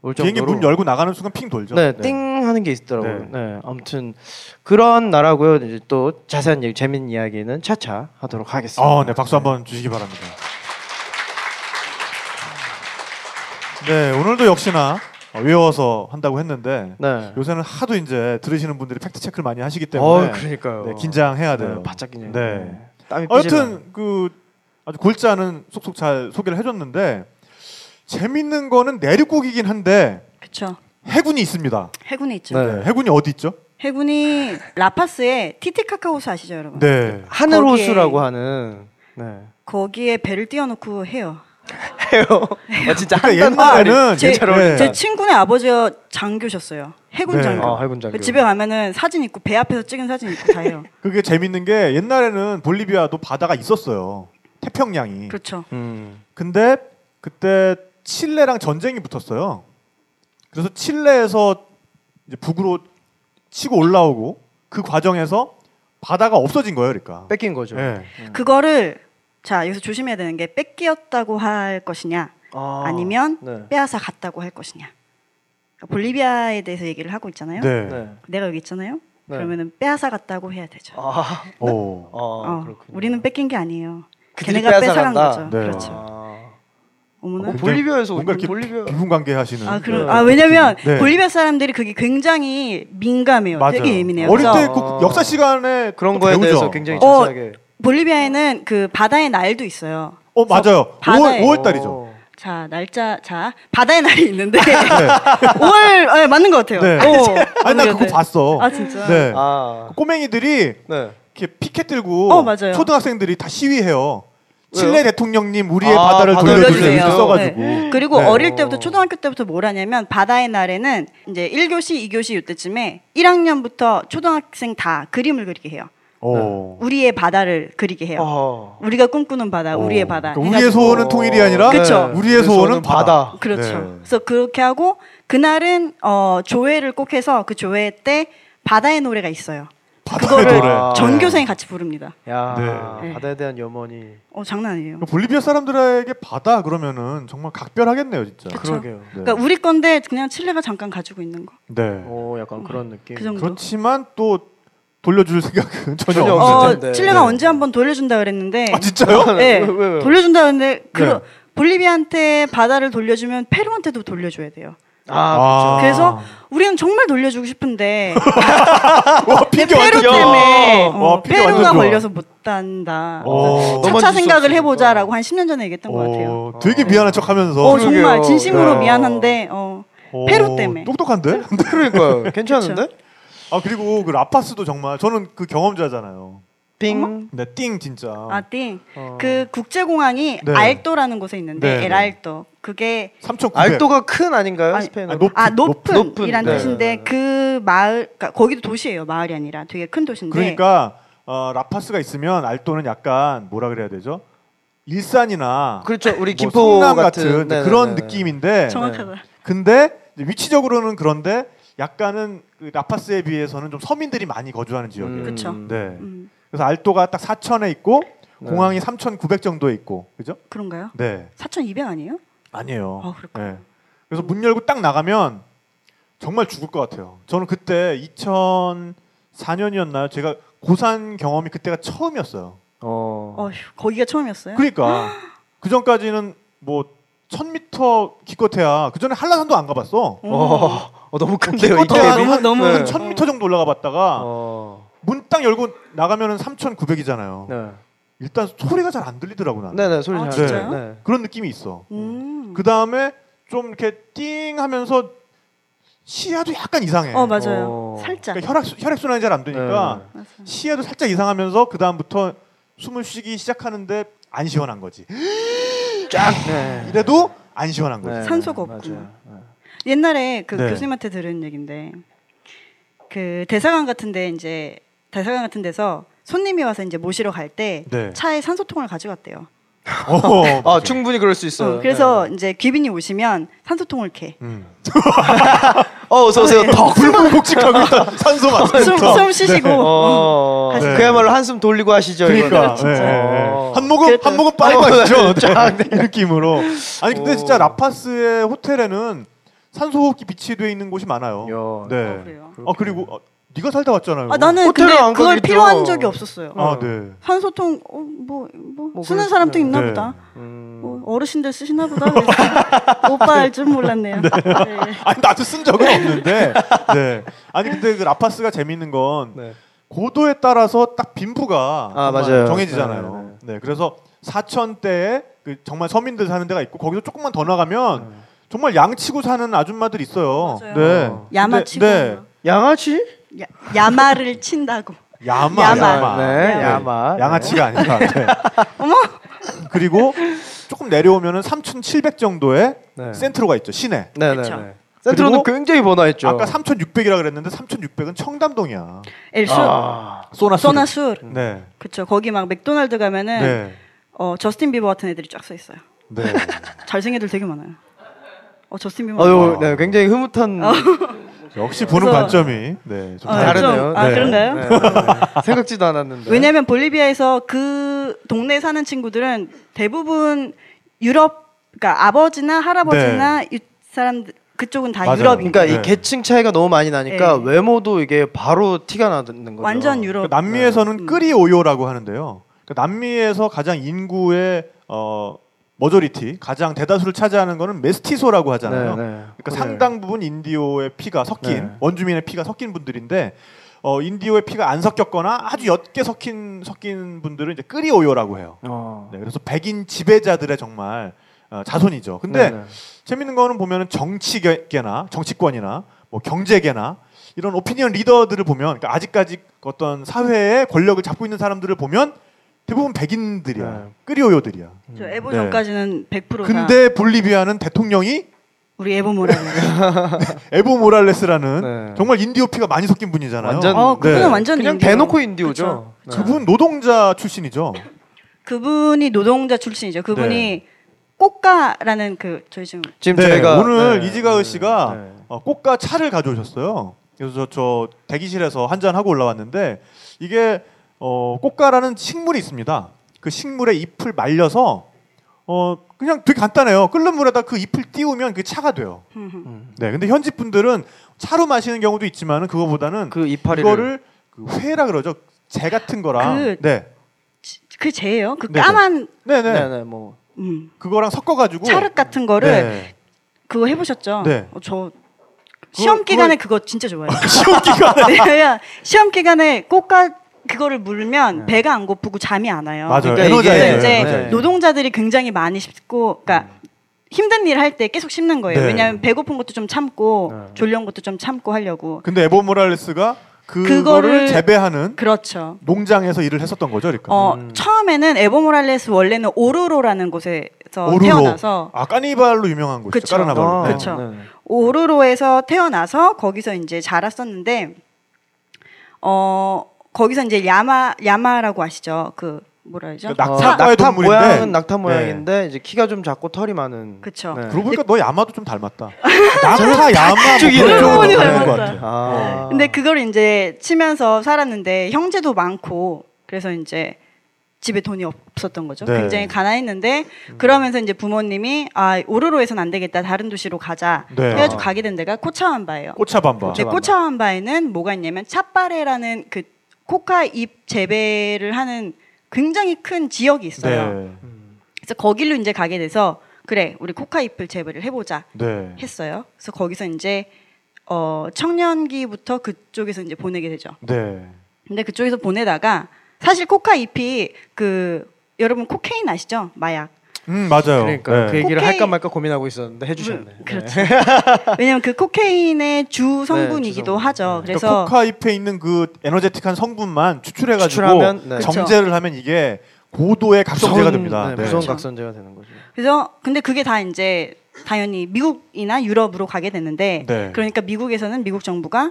올 정도로. 비행기 문 열고 나가는 순간 핑 돌죠. 네, 네. 띵 하는 게 있더라고요. 네. 네. 아무튼 그런 나라고요. 이제 또 자세한 얘기, 재밌는 이야기는 차차 하도록 하겠습니다. 아, 네, 박수 한번 네. 주시기 바랍니다. 네, 오늘도 역시나. 외워서 한다고 했는데 네. 요새는 하도 이제 들으시는 분들이 팩트 체크를 많이 하시기 때문에 어, 그러니까요. 네, 긴장해야 돼요. 네, 바짝 긴장. 네. 네. 땀이 여튼 그 아주 골치 않은 속속 잘 소개를 해줬는데 재밌는 거는 내륙국이긴 한데 그쵸. 해군이 있습니다. 해군이 있죠. 네. 해군이 어디 있죠? 해군이 라파스의 티티카카 호수 아시죠, 여러분? 네. 하늘 호수라고 하는. 네. 거기에 배를 띄워놓고 해요. 해요. 아, 진짜 한단 말은 제, 네. 제 친구네 아버지가 장교셨어요. 해군 네. 장교. 아, 해군 장교. 집에 가면은 사진 있고 배 앞에서 찍은 사진 있고 다 해요. 그게 재밌는 게 옛날에는 볼리비아도 바다가 있었어요. 태평양이. 그렇죠. 음. 근데 그때 칠레랑 전쟁이 붙었어요. 그래서 칠레에서 이제 북으로 치고 올라오고 그 과정에서 바다가 없어진 거예요, 그러니까. 뺏긴 거죠. 네. 음. 그거를 자 여기서 조심해야 되는 게 뺏기었다고 할 것이냐 아, 아니면 네. 빼앗아 갔다고 할 것이냐. 그러니까 볼리비아에 대해서 얘기를 하고 있잖아요. 네. 네. 내가 여기 있잖아요. 네. 그러면은 빼앗아 갔다고 해야 되죠. 아, 오, 어, 아, 그렇군요. 우리는 뺏긴 게 아니에요. 걔네가 빼앗아 간 거죠. 네. 그렇죠. 아. 어머나. 어, 볼리비아에서 뭔가 이렇게 볼리비아 기분 관계 하시는. 아, 그럼 네. 아 왜냐면 네. 볼리비아 사람들이 그게 굉장히 민감해요. 맞아요. 되게 예민해요. 어릴 때 그 역사 시간에 그런 거에 배우죠. 대해서 굉장히 자세하게. 어, 볼리비아에는 그 바다의 날도 있어요. 어 맞아요. 오월 달이죠. 자 날짜 자 바다의 날이 있는데 네. 오월 네, 맞는 것 같아요. 네. 어, 아니 나 그거 봤어. 아 진짜. 네. 아. 꼬맹이들이 네. 이렇게 피켓 들고 어, 맞아요. 초등학생들이 다 시위해요. 칠레 대통령님 우리의 아, 바다를 돌려주세요 써가지고 네. 그리고 네. 어릴 때부터 초등학교 때부터 뭘 하냐면 바다의 날에는 이제 일 교시, 이 교시 이때쯤에 일 학년부터 초등학생 다 그림을 그리게 해요. 어. 우리의 바다를 그리게 해요. 어. 우리가 꿈꾸는 바다, 어. 우리의 바다. 그러니까 우리의 소원은 통일이 아니라 네. 우리의 소원은 바다. 바다. 그렇죠. 네. 그래서 그렇게 하고 그날은 어, 조회를 꼭 해서 그 조회 때 바다의 노래가 있어요. 바다의 노래. 아. 전교생이 같이 부릅니다. 야, 네. 네. 바다에 대한 염원이. 어 장난 아니에요. 볼리비아 사람들에게 바다 그러면은 정말 각별하겠네요, 진짜. 그쵸? 그러게요. 네. 그러니까 우리 건데 그냥 칠레가 잠깐 가지고 있는 거. 네. 오, 약간 그런 느낌. 그 정도? 그렇지만 또 돌려줄 생각은 전혀, 전혀 없을 텐데. 어, 칠레가 네. 언제 한번 돌려준다 그랬는데. 아 진짜요? 네. 왜, 왜, 왜. 돌려준다 그랬는데 그 네. 볼리비아한테 바다를 돌려주면 페루한테도 돌려줘야 돼요. 아, 아 그래서 우리는 정말 돌려주고 싶은데 와, 페루 때문에 와, 어, 페루가 걸려서 못 단다. 차차 생각을 해보자라고 한 십 년 전에 얘기했던 것 같아요. 되게 미안한 척하면서. 어, 정말 진심으로 네. 미안한데 어, 페루 때문에. 똑똑한데? 그러니까 괜찮은데? 아 그리고 그 라파스도 정말 저는 그 경험자잖아요. 띵. 네, 띵 진짜. 아 띵. 어. 그 국제공항이 네. 알토라는 곳에 있는데 네. 엘알토. 그게 삼천구백. 알토가 큰 아닌가요? 아니, 스페인어. 아, 높, 아 높은, 높은 이란 네. 도시인데 그 마을 그러니까 거기도 도시예요. 마을이 아니라 되게 큰 도시인데. 그러니까 어, 라파스가 있으면 알토는 약간 뭐라 그래야 되죠? 일산이나 그렇죠. 우리 김포 뭐 같은, 같은 그런 느낌인데. 정확하다. 네. 근데 위치적으로는 그런데 약간은 그 라파스에 비해서는 좀 서민들이 많이 거주하는 지역이에요. 음. 그렇죠. 네. 음. 그래서 알토가 딱 사천에 있고 네. 공항이 삼천구백 정도에 있고, 그죠? 그런가요? 네. 사천이백 아니에요? 아니에요. 아, 그렇구나. 네. 그래서 문 열고 딱 나가면 정말 죽을 것 같아요. 저는 그때 이천사 년이었나요? 제가 고산 경험이 그때가 처음이었어요. 어. 어휴, 거기가 처음이었어요? 그러니까 그 전까지는 뭐 천 미터 기껏해야 그 전에 한라산도 안 가봤어. 어. 어, 너무 큰데요. 기껏해야 너무 네. 천 미터 정도 올라가봤다가. 어. 문 딱 열고 나가면은 삼천구백이잖아요. 네. 일단 소리가 잘 안 들리더라고 나는. 네네 소리 잘. 아, 진짜요? 네. 네. 그런 느낌이 있어. 음. 그 다음에 좀 이렇게 띵하면서 시야도 약간 이상해. 어 맞아요. 어. 살짝. 그러니까 혈액 혈액 순환이 잘 안 되니까 네. 시야도 살짝 이상하면서 그 다음부터 숨을 쉬기 시작하는데 안 시원한 거지. 쫙. 네. 이래도 안 시원한 거지. 네. 산소가 없고. 네. 옛날에 그 네. 교수님한테 들은 얘긴데 그 대사관 같은데 이제. 대사관 같은 데서 손님이 와서 이제 모시러 갈 때 네. 차에 산소통을 가져갔대요. 오, 아 충분히 그럴 수 있어요. 응, 그래서 네. 이제 귀빈이 오시면 산소통을 캐. 음. 어, 어서 오세요. 더 굴복복직하고 있다. 산소만. 숨, 숨 쉬시고. 네. 어, 음, 네. 그야말로 한숨 돌리고 하시죠. 그러니까. 네. 어. 한 모금 한 모금 빨리 마시죠. 이 느낌으로. 아니 근데 오. 진짜 라파스의 호텔에는 산소호흡기 비치돼 있는 곳이 많아요. 야, 네. 어, 그래요? 아 그리고. 어, 네가 살다 왔잖아요. 아, 나는 근데 그걸 가겠죠. 필요한 적이 없었어요. 아, 네. 산소통 어, 뭐, 뭐, 뭐 쓰는 사람도 있나 네. 보다. 음... 뭐, 어르신들 쓰시나 보다. 오빠 알 줄 몰랐네요. 네. 네. 아니 나도 쓴 적은 없는데. 네. 아니 근데 그 라파스가 재밌는 건 네. 고도에 따라서 딱 빈부가 아, 맞아요. 정해지잖아요. 네, 네. 네. 그래서 사천대에 그 정말 서민들 사는 데가 있고 거기서 조금만 더 나가면 네. 정말 양치고 사는 아줌마들 있어요. 맞아요. 네. 야마치고. 네. 양아치? 야, 야마를 친다고. 야마, 야마, 야마. 네, 네. 야마. 양아치가 네. 아니라. 네. 어머. 그리고 조금 내려오면은 삼천칠백 정도에 네. 센트로가 있죠. 시내. 네, 네. 네. 센트로는 굉장히 번화했죠. 아까 삼천육백이라 그랬는데 삼천육백은 청담동이야. 엘술. 아. 소나술. 소나술. 네. 그렇죠. 거기 막 맥도날드 가면은 네. 어, 저스틴 비버 같은 애들이 쫙 서 있어요. 네. 잘생긴 애들 되게 많아요. 어, 저스틴 비버. 아유, 네, 굉장히 흐뭇한. 역시 보는 그래서, 관점이 네, 좀 어, 다르네요. 좀, 아 네. 그런가요? 네, 네, 네. 생각지도 않았는데. 왜냐하면 볼리비아에서 그 동네에 사는 친구들은 대부분 유럽, 그러니까 아버지나 할아버지나 네. 유, 사람들 그쪽은 다 유럽이니까. 그러니까 네. 이 계층 차이가 너무 많이 나니까 네. 외모도 이게 바로 티가 나는 거죠. 완전 유럽. 그러니까 남미에서는 네. 끄리오요라고 하는데요. 그러니까 남미에서 가장 인구의 어. 머저리티 가장 대다수를 차지하는 거는 메스티소라고 하잖아요. 네네. 그러니까 네. 상당 부분 인디오의 피가 섞인 네. 원주민의 피가 섞인 분들인데 어, 인디오의 피가 안 섞였거나 아주 옅게 섞인 섞인 분들은 이제 끄리오요라고 해요. 어. 네, 그래서 백인 지배자들의 정말 어, 자손이죠. 근데 네네. 재밌는 거는 보면은 정치계나 정치권이나 뭐 경제계나 이런 오피니언 리더들을 보면 그러니까 아직까지 어떤 사회의 권력을 잡고 있는 사람들을 보면. 대부분 백인들이야. 끄리오요들이야. 네. 저 에보 전까지는 네. 백 퍼센트다. 근데 볼리비아는 대통령이 우리 에보모랄레스. 에보모랄레스라는 네. 정말 인디오 피가 많이 섞인 분이잖아요. 완전, 어, 그분은 네. 완전 그냥 인디오. 대놓고 인디오죠. 네. 그분 노동자 출신이죠. 그분이 노동자 출신이죠. 그분이 네. 꽃가라는 그 저희 지금 지금 네. 저희가 오늘 네. 이지가을 씨가 네. 어, 꽃가 차를 가져오셨어요. 그래서 저, 저 대기실에서 한잔 하고 올라왔는데 이게 어, 꽃가라는 식물이 있습니다. 그 식물의 잎을 말려서 어, 그냥 되게 간단해요. 끓는 물에다 그 잎을 띄우면 그게 차가 돼요. 네, 근데 현지 분들은 차로 마시는 경우도 있지만 그거보다는 그 이파리를... 이거를 그 회라 그러죠. 재 같은 거랑 그, 네. 그 재예요? 그 네네. 까만 네네. 네네 뭐 음. 그거랑 섞어 가지고 찰흙 같은 거를 네. 그거 해 보셨죠? 네. 어, 저 시험 그거, 기간에 그거, 그거 진짜 좋아해요. 시험 기간에 네, 시험 기간에 꽃가 그거를 물면 네. 배가 안 고프고 잠이 안 와요. 맞아요. 그러니까 이게 이제 맞아요. 노동자들이 굉장히 많이 씹고, 그러니까 음. 힘든 일 할 때 계속 씹는 거예요. 네. 왜냐하면 배고픈 것도 좀 참고 네. 졸려온 것도 좀 참고 하려고. 근데 에보모랄레스가 그거를 재배하는 그렇죠. 농장에서 일을 했었던 거죠, 그러니까. 어, 음. 처음에는 에보모랄레스 원래는 오루로라는 곳에서 오루로. 태어나서 아 까니발로 유명한 곳이죠. 까르나발. 아, 그렇죠. 네. 오루로에서 태어나서 거기서 이제 자랐었는데 어 거기서 이제 야마 야마라고 아시죠? 그 뭐라 해야죠? 그러니까 낙타과의 어, 낙타 동물인데 모양은 낙타 모양인데 네. 이제 키가 좀 작고 털이 많은. 그렇죠. 네. 그러고 보니까 너 야마도 좀 닮았다. 낙타 야마 쪽이라고 보니 닮았다. 아. 네. 근데 그걸 이제 치면서 살았는데 형제도 많고 그래서 이제 집에 돈이 없었던 거죠. 네. 굉장히 가난했는데 그러면서 이제 부모님이 아 오로로에선 안 되겠다. 다른 도시로 가자. 네. 그래가지고 아. 가게 된 데가 코차밤바예요. 코차밤바. 네, 코차밤바에는 뭐가 있냐면 찻바레라는 그 코카 잎 재배를 하는 굉장히 큰 지역이 있어요. 네. 그래서 거길로 이제 가게 돼서 그래 우리 코카잎을 재배를 해보자 네. 했어요. 그래서 거기서 이제 어, 청년기부터 그쪽에서 이제 보내게 되죠. 네. 근데 그쪽에서 보내다가 사실 코카잎이 그 여러분 코케인 아시죠? 마약. 음 맞아요. 그러니까 네. 그 얘기를 코케인... 할까 말까 고민하고 있었는데 해주셨네. 음, 그렇죠. 네. 왜냐하면 그 코케인의 주 성분이기도 네, 주 하죠. 네. 그래서 그러니까 코카잎에 있는 그 에너제틱한 성분만 추출해가지고 추출하면, 네. 정제를 하면 이게 고도의 각성제가 무서운, 됩니다. 네, 네. 무서운 그렇죠. 각성제가 되는 거죠. 그래서 근데 그게 다 이제 당연히 미국이나 유럽으로 가게 됐는데 네. 그러니까 미국에서는 미국 정부가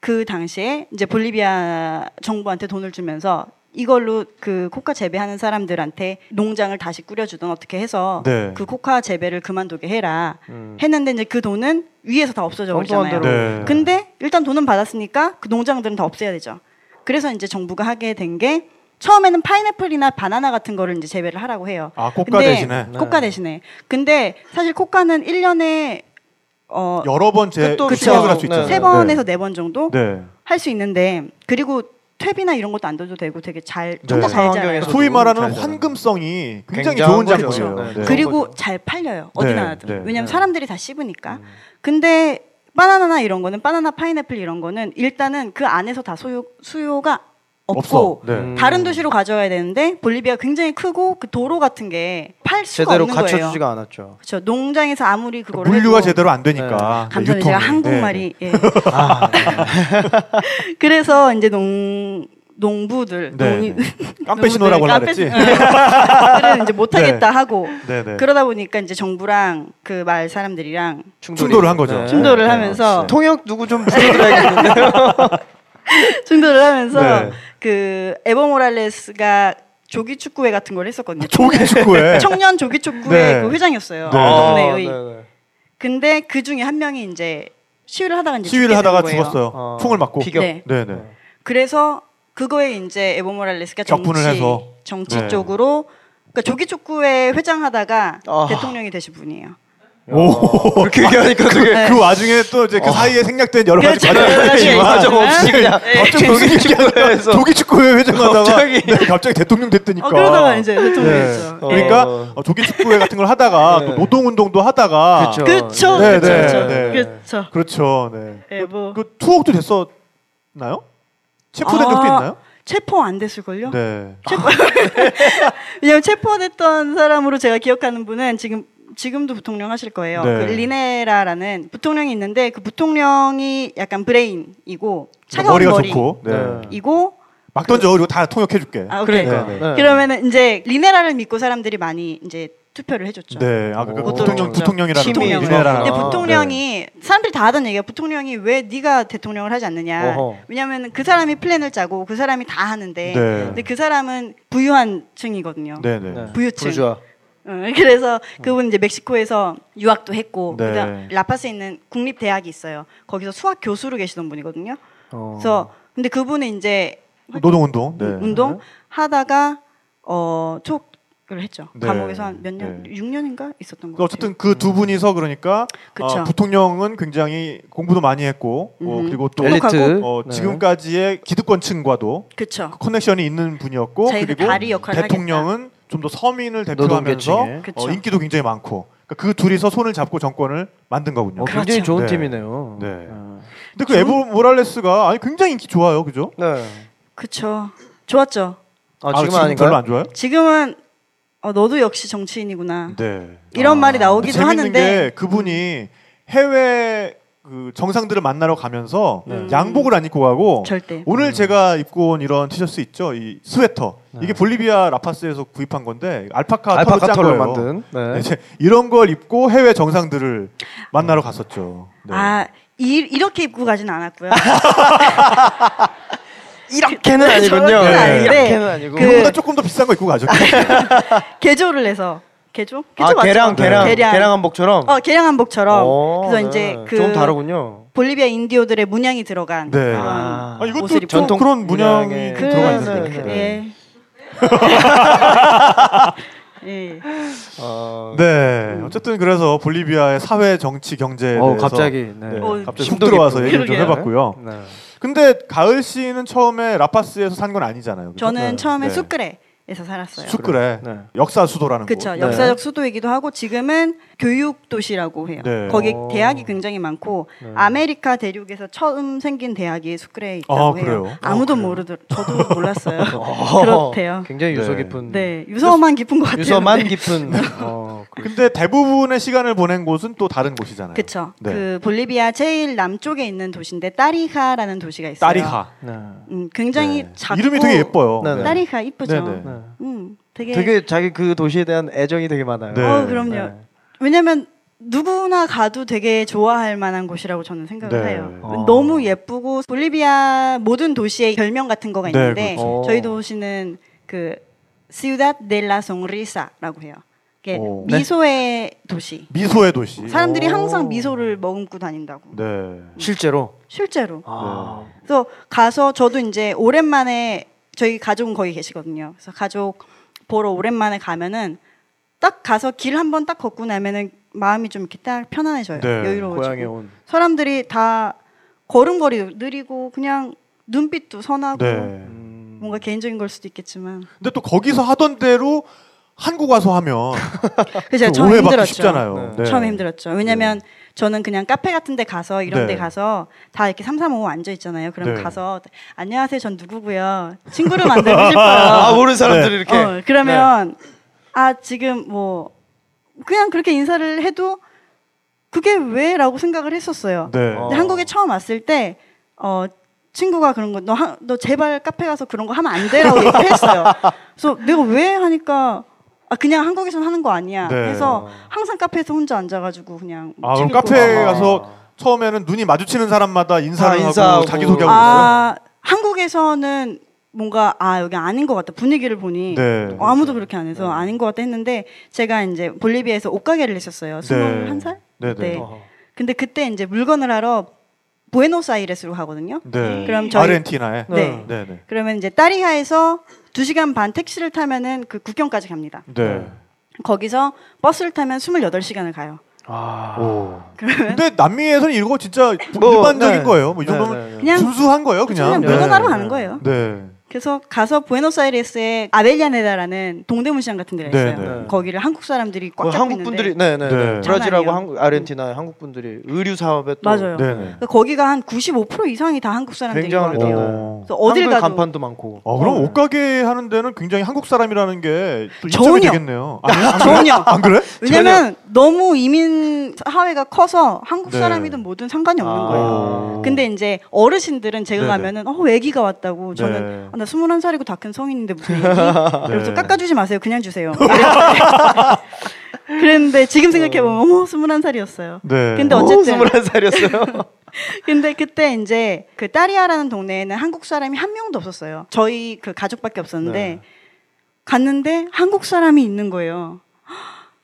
그 당시에 이제 볼리비아 정부한테 돈을 주면서. 이걸로 그 코카 재배하는 사람들한테 농장을 다시 꾸려주던 어떻게 해서 네. 그 코카 재배를 그만두게 해라 음. 했는데 이제 그 돈은 위에서 다 없어져 버리잖아요. 네. 근데 일단 돈은 받았으니까 그 농장들은 다 없애야 되죠. 그래서 이제 정부가 하게 된 게 처음에는 파인애플이나 바나나 같은 거를 이제 재배를 하라고 해요. 아 코카 대신에? 코카 대신에. 근데 사실 코카는 일 년에 어 여러 번 재배를 할 수 있잖아요. 세 번에서 네 번 정도 네. 할 수 있는데 그리고 퇴비나 이런 것도 안 둬도 되고 되게 잘 정말 네. 잘 자라요. 소위 말하는 환금성이 굉장히 좋은 작물이에요. 그렇죠. 네. 그리고 잘 팔려요. 어디 나라든. 네. 네. 왜냐하면 네. 사람들이 다 씹으니까. 음. 근데 바나나나 이런 거는 바나나 파인애플 이런 거는 일단은 그 안에서 다 소유, 수요가 없고 네. 다른 도시로 가져와야 되는데 볼리비아가 굉장히 크고 그 도로 같은 게 팔 수가 없는 거예요. 제대로 갖춰주지가 않았죠. 그렇죠. 농장에서 아무리 그거를 물류가 제대로 안 되니까. 네. 감사합니다. 제가 한국말이. 네. 예. 아, 네. 그래서 이제 농 농부들 네. 깜빼시노라고 그랬지. 그래서 이제 못 하겠다 네. 하고 네. 네. 그러다 보니까 이제 정부랑 그 마을 사람들이랑 충돌이, 충돌을 한 거죠. 네. 충돌을 네. 하면서 네. 통역 누구 좀 불러드려야겠는데요. 충돌을 하면서 네. 그 에보모랄레스가 조기 축구회 같은 걸 했었거든요. 조기 축구회. 청년 조기 축구회 네. 그 회장이었어요. 네. 아, 네. 네. 근데 그 중에 한 명이 이제 시위를 하다가 이제 시위를 하다가 거예요. 죽었어요. 아, 총을 맞고. 피격. 네. 네. 네. 그래서 그거에 이제 에보모랄레스가 정치 해서. 정치 네. 쪽으로 그러니까 조기 축구회 회장하다가 아. 대통령이 되신 분이에요. 오, 그렇게 얘기하니까 되게 네. 그 와중에 또 이제 그 어. 사이에 생략된 여러 가지 과정이 과정 없이 그냥 갑자기 조기축구회에서 조기축구회 회장하다가 갑자기. 네, 갑자기 대통령 됐다니까. 어, 그러다가 이제 대통령이죠. 네. 네. 그러니까 어. 조기축구회 같은 걸 하다가 네. 또 노동운동도 하다가 그렇죠, 그렇죠, 그렇죠. 그 투옥도 됐었나요? 체포된 아. 적도 있나요? 체포 안 됐을걸요? 네. 체포. 왜냐면 체포됐던 사람으로 제가 기억하는 분은 지금. 지금도 부통령 하실 거예요. 네. 그 리네라라는 부통령이 있는데 그 부통령이 약간 브레인이고 차가운 머리가 머리 좋고 이고 네. 막 던져 그리고 다 통역해 줄게. 아, 오케이. 그러니까. 네. 네. 그러면은 이제 리네라를 믿고 사람들이 많이 이제 투표를 해줬죠. 네, 아, 그러니까 부통령, 부통령이라는 부통령. 리네라. 근데 부통령이 네. 사람들이 다 하던 얘기야. 부통령이 왜 네가 대통령을 하지 않느냐. 어허. 왜냐하면 그 사람이 플랜을 짜고 그 사람이 다 하는데, 네. 근데 그 사람은 부유한 층이거든요. 네, 네. 네. 부유층. 부르주아. 그래서 그분 이제 멕시코에서 유학도 했고 네. 그러니까 라파스에 있는 국립 대학이 있어요. 거기서 수학 교수로 계시던 분이거든요. 어. 그래서 근데 그분은 이제 노동 운동 네. 운동 하다가 어, 초 를 했죠. 네. 감옥에서 한 몇 년, 네. 육 년인가 있었던 것 어쨌든 같아요. 어쨌든 그 두 분이서 그러니까 어, 부통령은 굉장히 공부도 많이 했고 음. 어, 그리고 또 엘리트. 어, 네. 지금까지의 기득권층과도 그쵸. 커넥션이 있는 분이었고 그리고 다리 대통령은 좀 더 서민을 대표하면서 어, 인기도 굉장히 많고 그 둘이서 손을 잡고 정권을 만든 거군요. 어, 굉장히 그렇죠. 좋은 네. 팀이네요. 네. 네. 근데 그 좋은... 에보모랄레스가 아니 굉장히 인기 좋아요, 그죠? 네. 그렇죠. 좋았죠. 아, 지금은 아, 지금 아닌가요? 별로 안 좋아요? 지금은 어, 너도 역시 정치인이구나. 네. 이런 아, 말이 나오기도 재밌는 하는데 게 그분이 해외 그 정상들을 만나러 가면서 네. 양복을 안 입고 가고 절대. 오늘 음. 제가 입고 온 이런 티셔츠 있죠, 이 스웨터. 네. 이게 볼리비아 라파스에서 구입한 건데 알파카, 알파카 털로 만든. 네. 네, 이제 이런 걸 입고 해외 정상들을 만나러 갔었죠. 네. 아, 이, 이렇게 입고 가진 않았고요. 이렇게는 아니군요. 네. 이렇게는 아니고. 그보다 조금 더 비싼 거 입고 가죠. 개조를 해서. 개조? 개조 아, 맞죠? 개랑, 개랑, 개량. 개량 한복처럼? 어, 개량 한복처럼. 오, 그래서 네. 이제 그. 좀 다르군요. 볼리비아 인디오들의 문양이 들어간. 네. 그런 아, 이것도 좀 전통 그런 문양이 문양에... 들어가 있는데. 네. 네. 네. 어... 네. 어쨌든 그래서 볼리비아의 사회, 정치, 경제에 어, 대해서 갑자기, 네. 네. 어, 갑자기 훅 들어와서 얘기를 좀 해봤고요. 네. 근데 가을 씨는 처음에 라파스에서 산 건 아니잖아요. 그렇죠? 저는 네. 처음에 네. 수크레. 에서 살았어요. 수크레. 네. 역사 수도라는 곳. 그렇죠. 역사적 네. 수도이기도 하고 지금은 교육 도시라고 해요. 네. 거기 오. 대학이 굉장히 많고 네. 아메리카 대륙에서 처음 생긴 대학이 수크레에 있다고 아, 해요. 그래요? 아무도 아, 모르더. 저도 몰랐어요. 어, 그렇대요. 굉장히 유서 깊은. 네, 네. 유서만 깊은 것 같아요. 유서만 깊은. 어, 근데 대부분의 시간을 보낸 곳은 또 다른 곳이잖아요. 그렇죠. 네. 그 볼리비아 제일 남쪽에 있는 도시인데 따리하라는 도시가 있어요. 따리하. 네. 음, 굉장히 네. 작고 이름이 되게 예뻐요. 네. 따리하 이쁘죠. 네. 네. 음, 되게, 되게 자기 그 도시에 대한 애정이 되게 많아요. 네. 어, 그럼요. 네. 왜냐면 누구나 가도 되게 좋아할 만한 곳이라고 저는 생각을 네. 해요. 어. 너무 예쁘고 볼리비아 모든 도시에 별명 같은 거가 있는데 네, 그렇죠. 저희 도시는 그 Ciudad de la Sonrisa라고 해요. 이게 오. 미소의 네? 도시. 미소의 도시. 사람들이 오. 항상 미소를 머금고 다닌다고. 네. 음. 실제로. 실제로. 아. 네. 그래서 가서 저도 이제 오랜만에 저희 가족은 거기 계시거든요. 그래서 가족 보러 오랜만에 가면은 딱 가서 길 한 번 딱 걷고 나면은 마음이 좀 이렇게 딱 편안해져요. 네, 여유로워지고. 고향에 온. 사람들이 다 걸음걸이도 느리고 그냥 눈빛도 선하고 네. 음... 뭔가 개인적인 걸 수도 있겠지만. 근데 또 거기서 하던 대로 한국 와서 하면 그래서 처음에 힘들었죠. 쉽잖아요. 네. 네. 처음에 힘들었죠. 왜냐면 네. 저는 그냥 카페 같은 데 가서 이런 네. 데 가서 다 이렇게 삼삼오오 앉아 있잖아요. 그럼 네. 가서 안녕하세요. 전 누구고요. 친구를 만들고 싶어요. 아, 모르는 사람들이 네. 이렇게. 어, 그러면 네. 아, 지금 뭐 그냥 그렇게 인사를 해도 그게 왜? 라고 생각을 했었어요. 네. 어. 근데 한국에 처음 왔을 때 어, 친구가 그런 거 너 너 제발 카페 가서 그런 거 하면 안 돼? 라고 얘기를 했어요. 그래서 내가 왜? 하니까 아 그냥 한국에선 하는 거 아니야. 네. 그래서 항상 카페에서 혼자 앉아가지고 그냥. 아 그럼 카페에 가서 처음에는 눈이 마주치는 사람마다 인사를 아, 인사하고 자기 소개하고. 아 있어요? 한국에서는 뭔가 아 여기 아닌 것 같다 분위기를 보니 네. 어, 아무도 그렇게 안 해서 네. 아닌 것 같다 했는데 제가 이제 볼리비아에서 옷가게를 했었어요. 스물한 살? 네. 네. 근데 그때 이제 물건을 하러 부에노스아이레스로 가거든요. 네. 그럼 저희 아르헨티나에. 네. 네. 네. 그러면 이제 따리하에서 두 시간 반 택시를 타면은 그 국경까지 갑니다. 네. 거기서 버스를 타면 스물여덟 시간을 가요. 아. 오. 근데 남미에서는 이거 진짜 뭐, 일반적인 네. 거예요. 뭐 이 정도면 그냥 순수한 거예요, 그냥. 그냥 물건 하러 네. 가는 거예요. 네. 그래서 가서 부에노스아이레스의 아벨라네다라는 동대문 시장 같은 데가 있어요. 네네. 거기를 한국 사람들이 꽉 잡고 있는데 분들이, 네네. 네. 브라질하고 한국, 아르헨티나 한국 분들이 의류 사업에 또 맞아요. 그러니까 거기가 한 구십오 퍼센트 이상이 다 한국 사람들인 것 같아요. 그래서 어딜 한글 가도 간판도 많고. 아, 그럼 네. 옷가게 하는 데는 굉장히 한국 사람이라는 게 또 입점이 되겠네요. 아, 전혀. 안 그래? 왜냐면 너무 이민 사회가 커서 한국 네. 사람이든 뭐든 상관이 없는 아. 거예요. 근데 이제 어르신들은 제가 네네. 가면은 어 애기가 왔다고 저는 네. 나 스물한 살이고 다 큰 성인인데 무슨 얘기? 그래서 네. 깎아주지 마세요. 그냥 주세요. 그런데 지금 생각해보면 어머 스물한 살이었어요. 네. 근데 어쨌든 스물한 살이었어요. 근데 그때 이제 그 따리하라는 동네에는 한국 사람이 한 명도 없었어요. 저희 그 가족밖에 없었는데 네. 갔는데 한국 사람이 있는 거예요.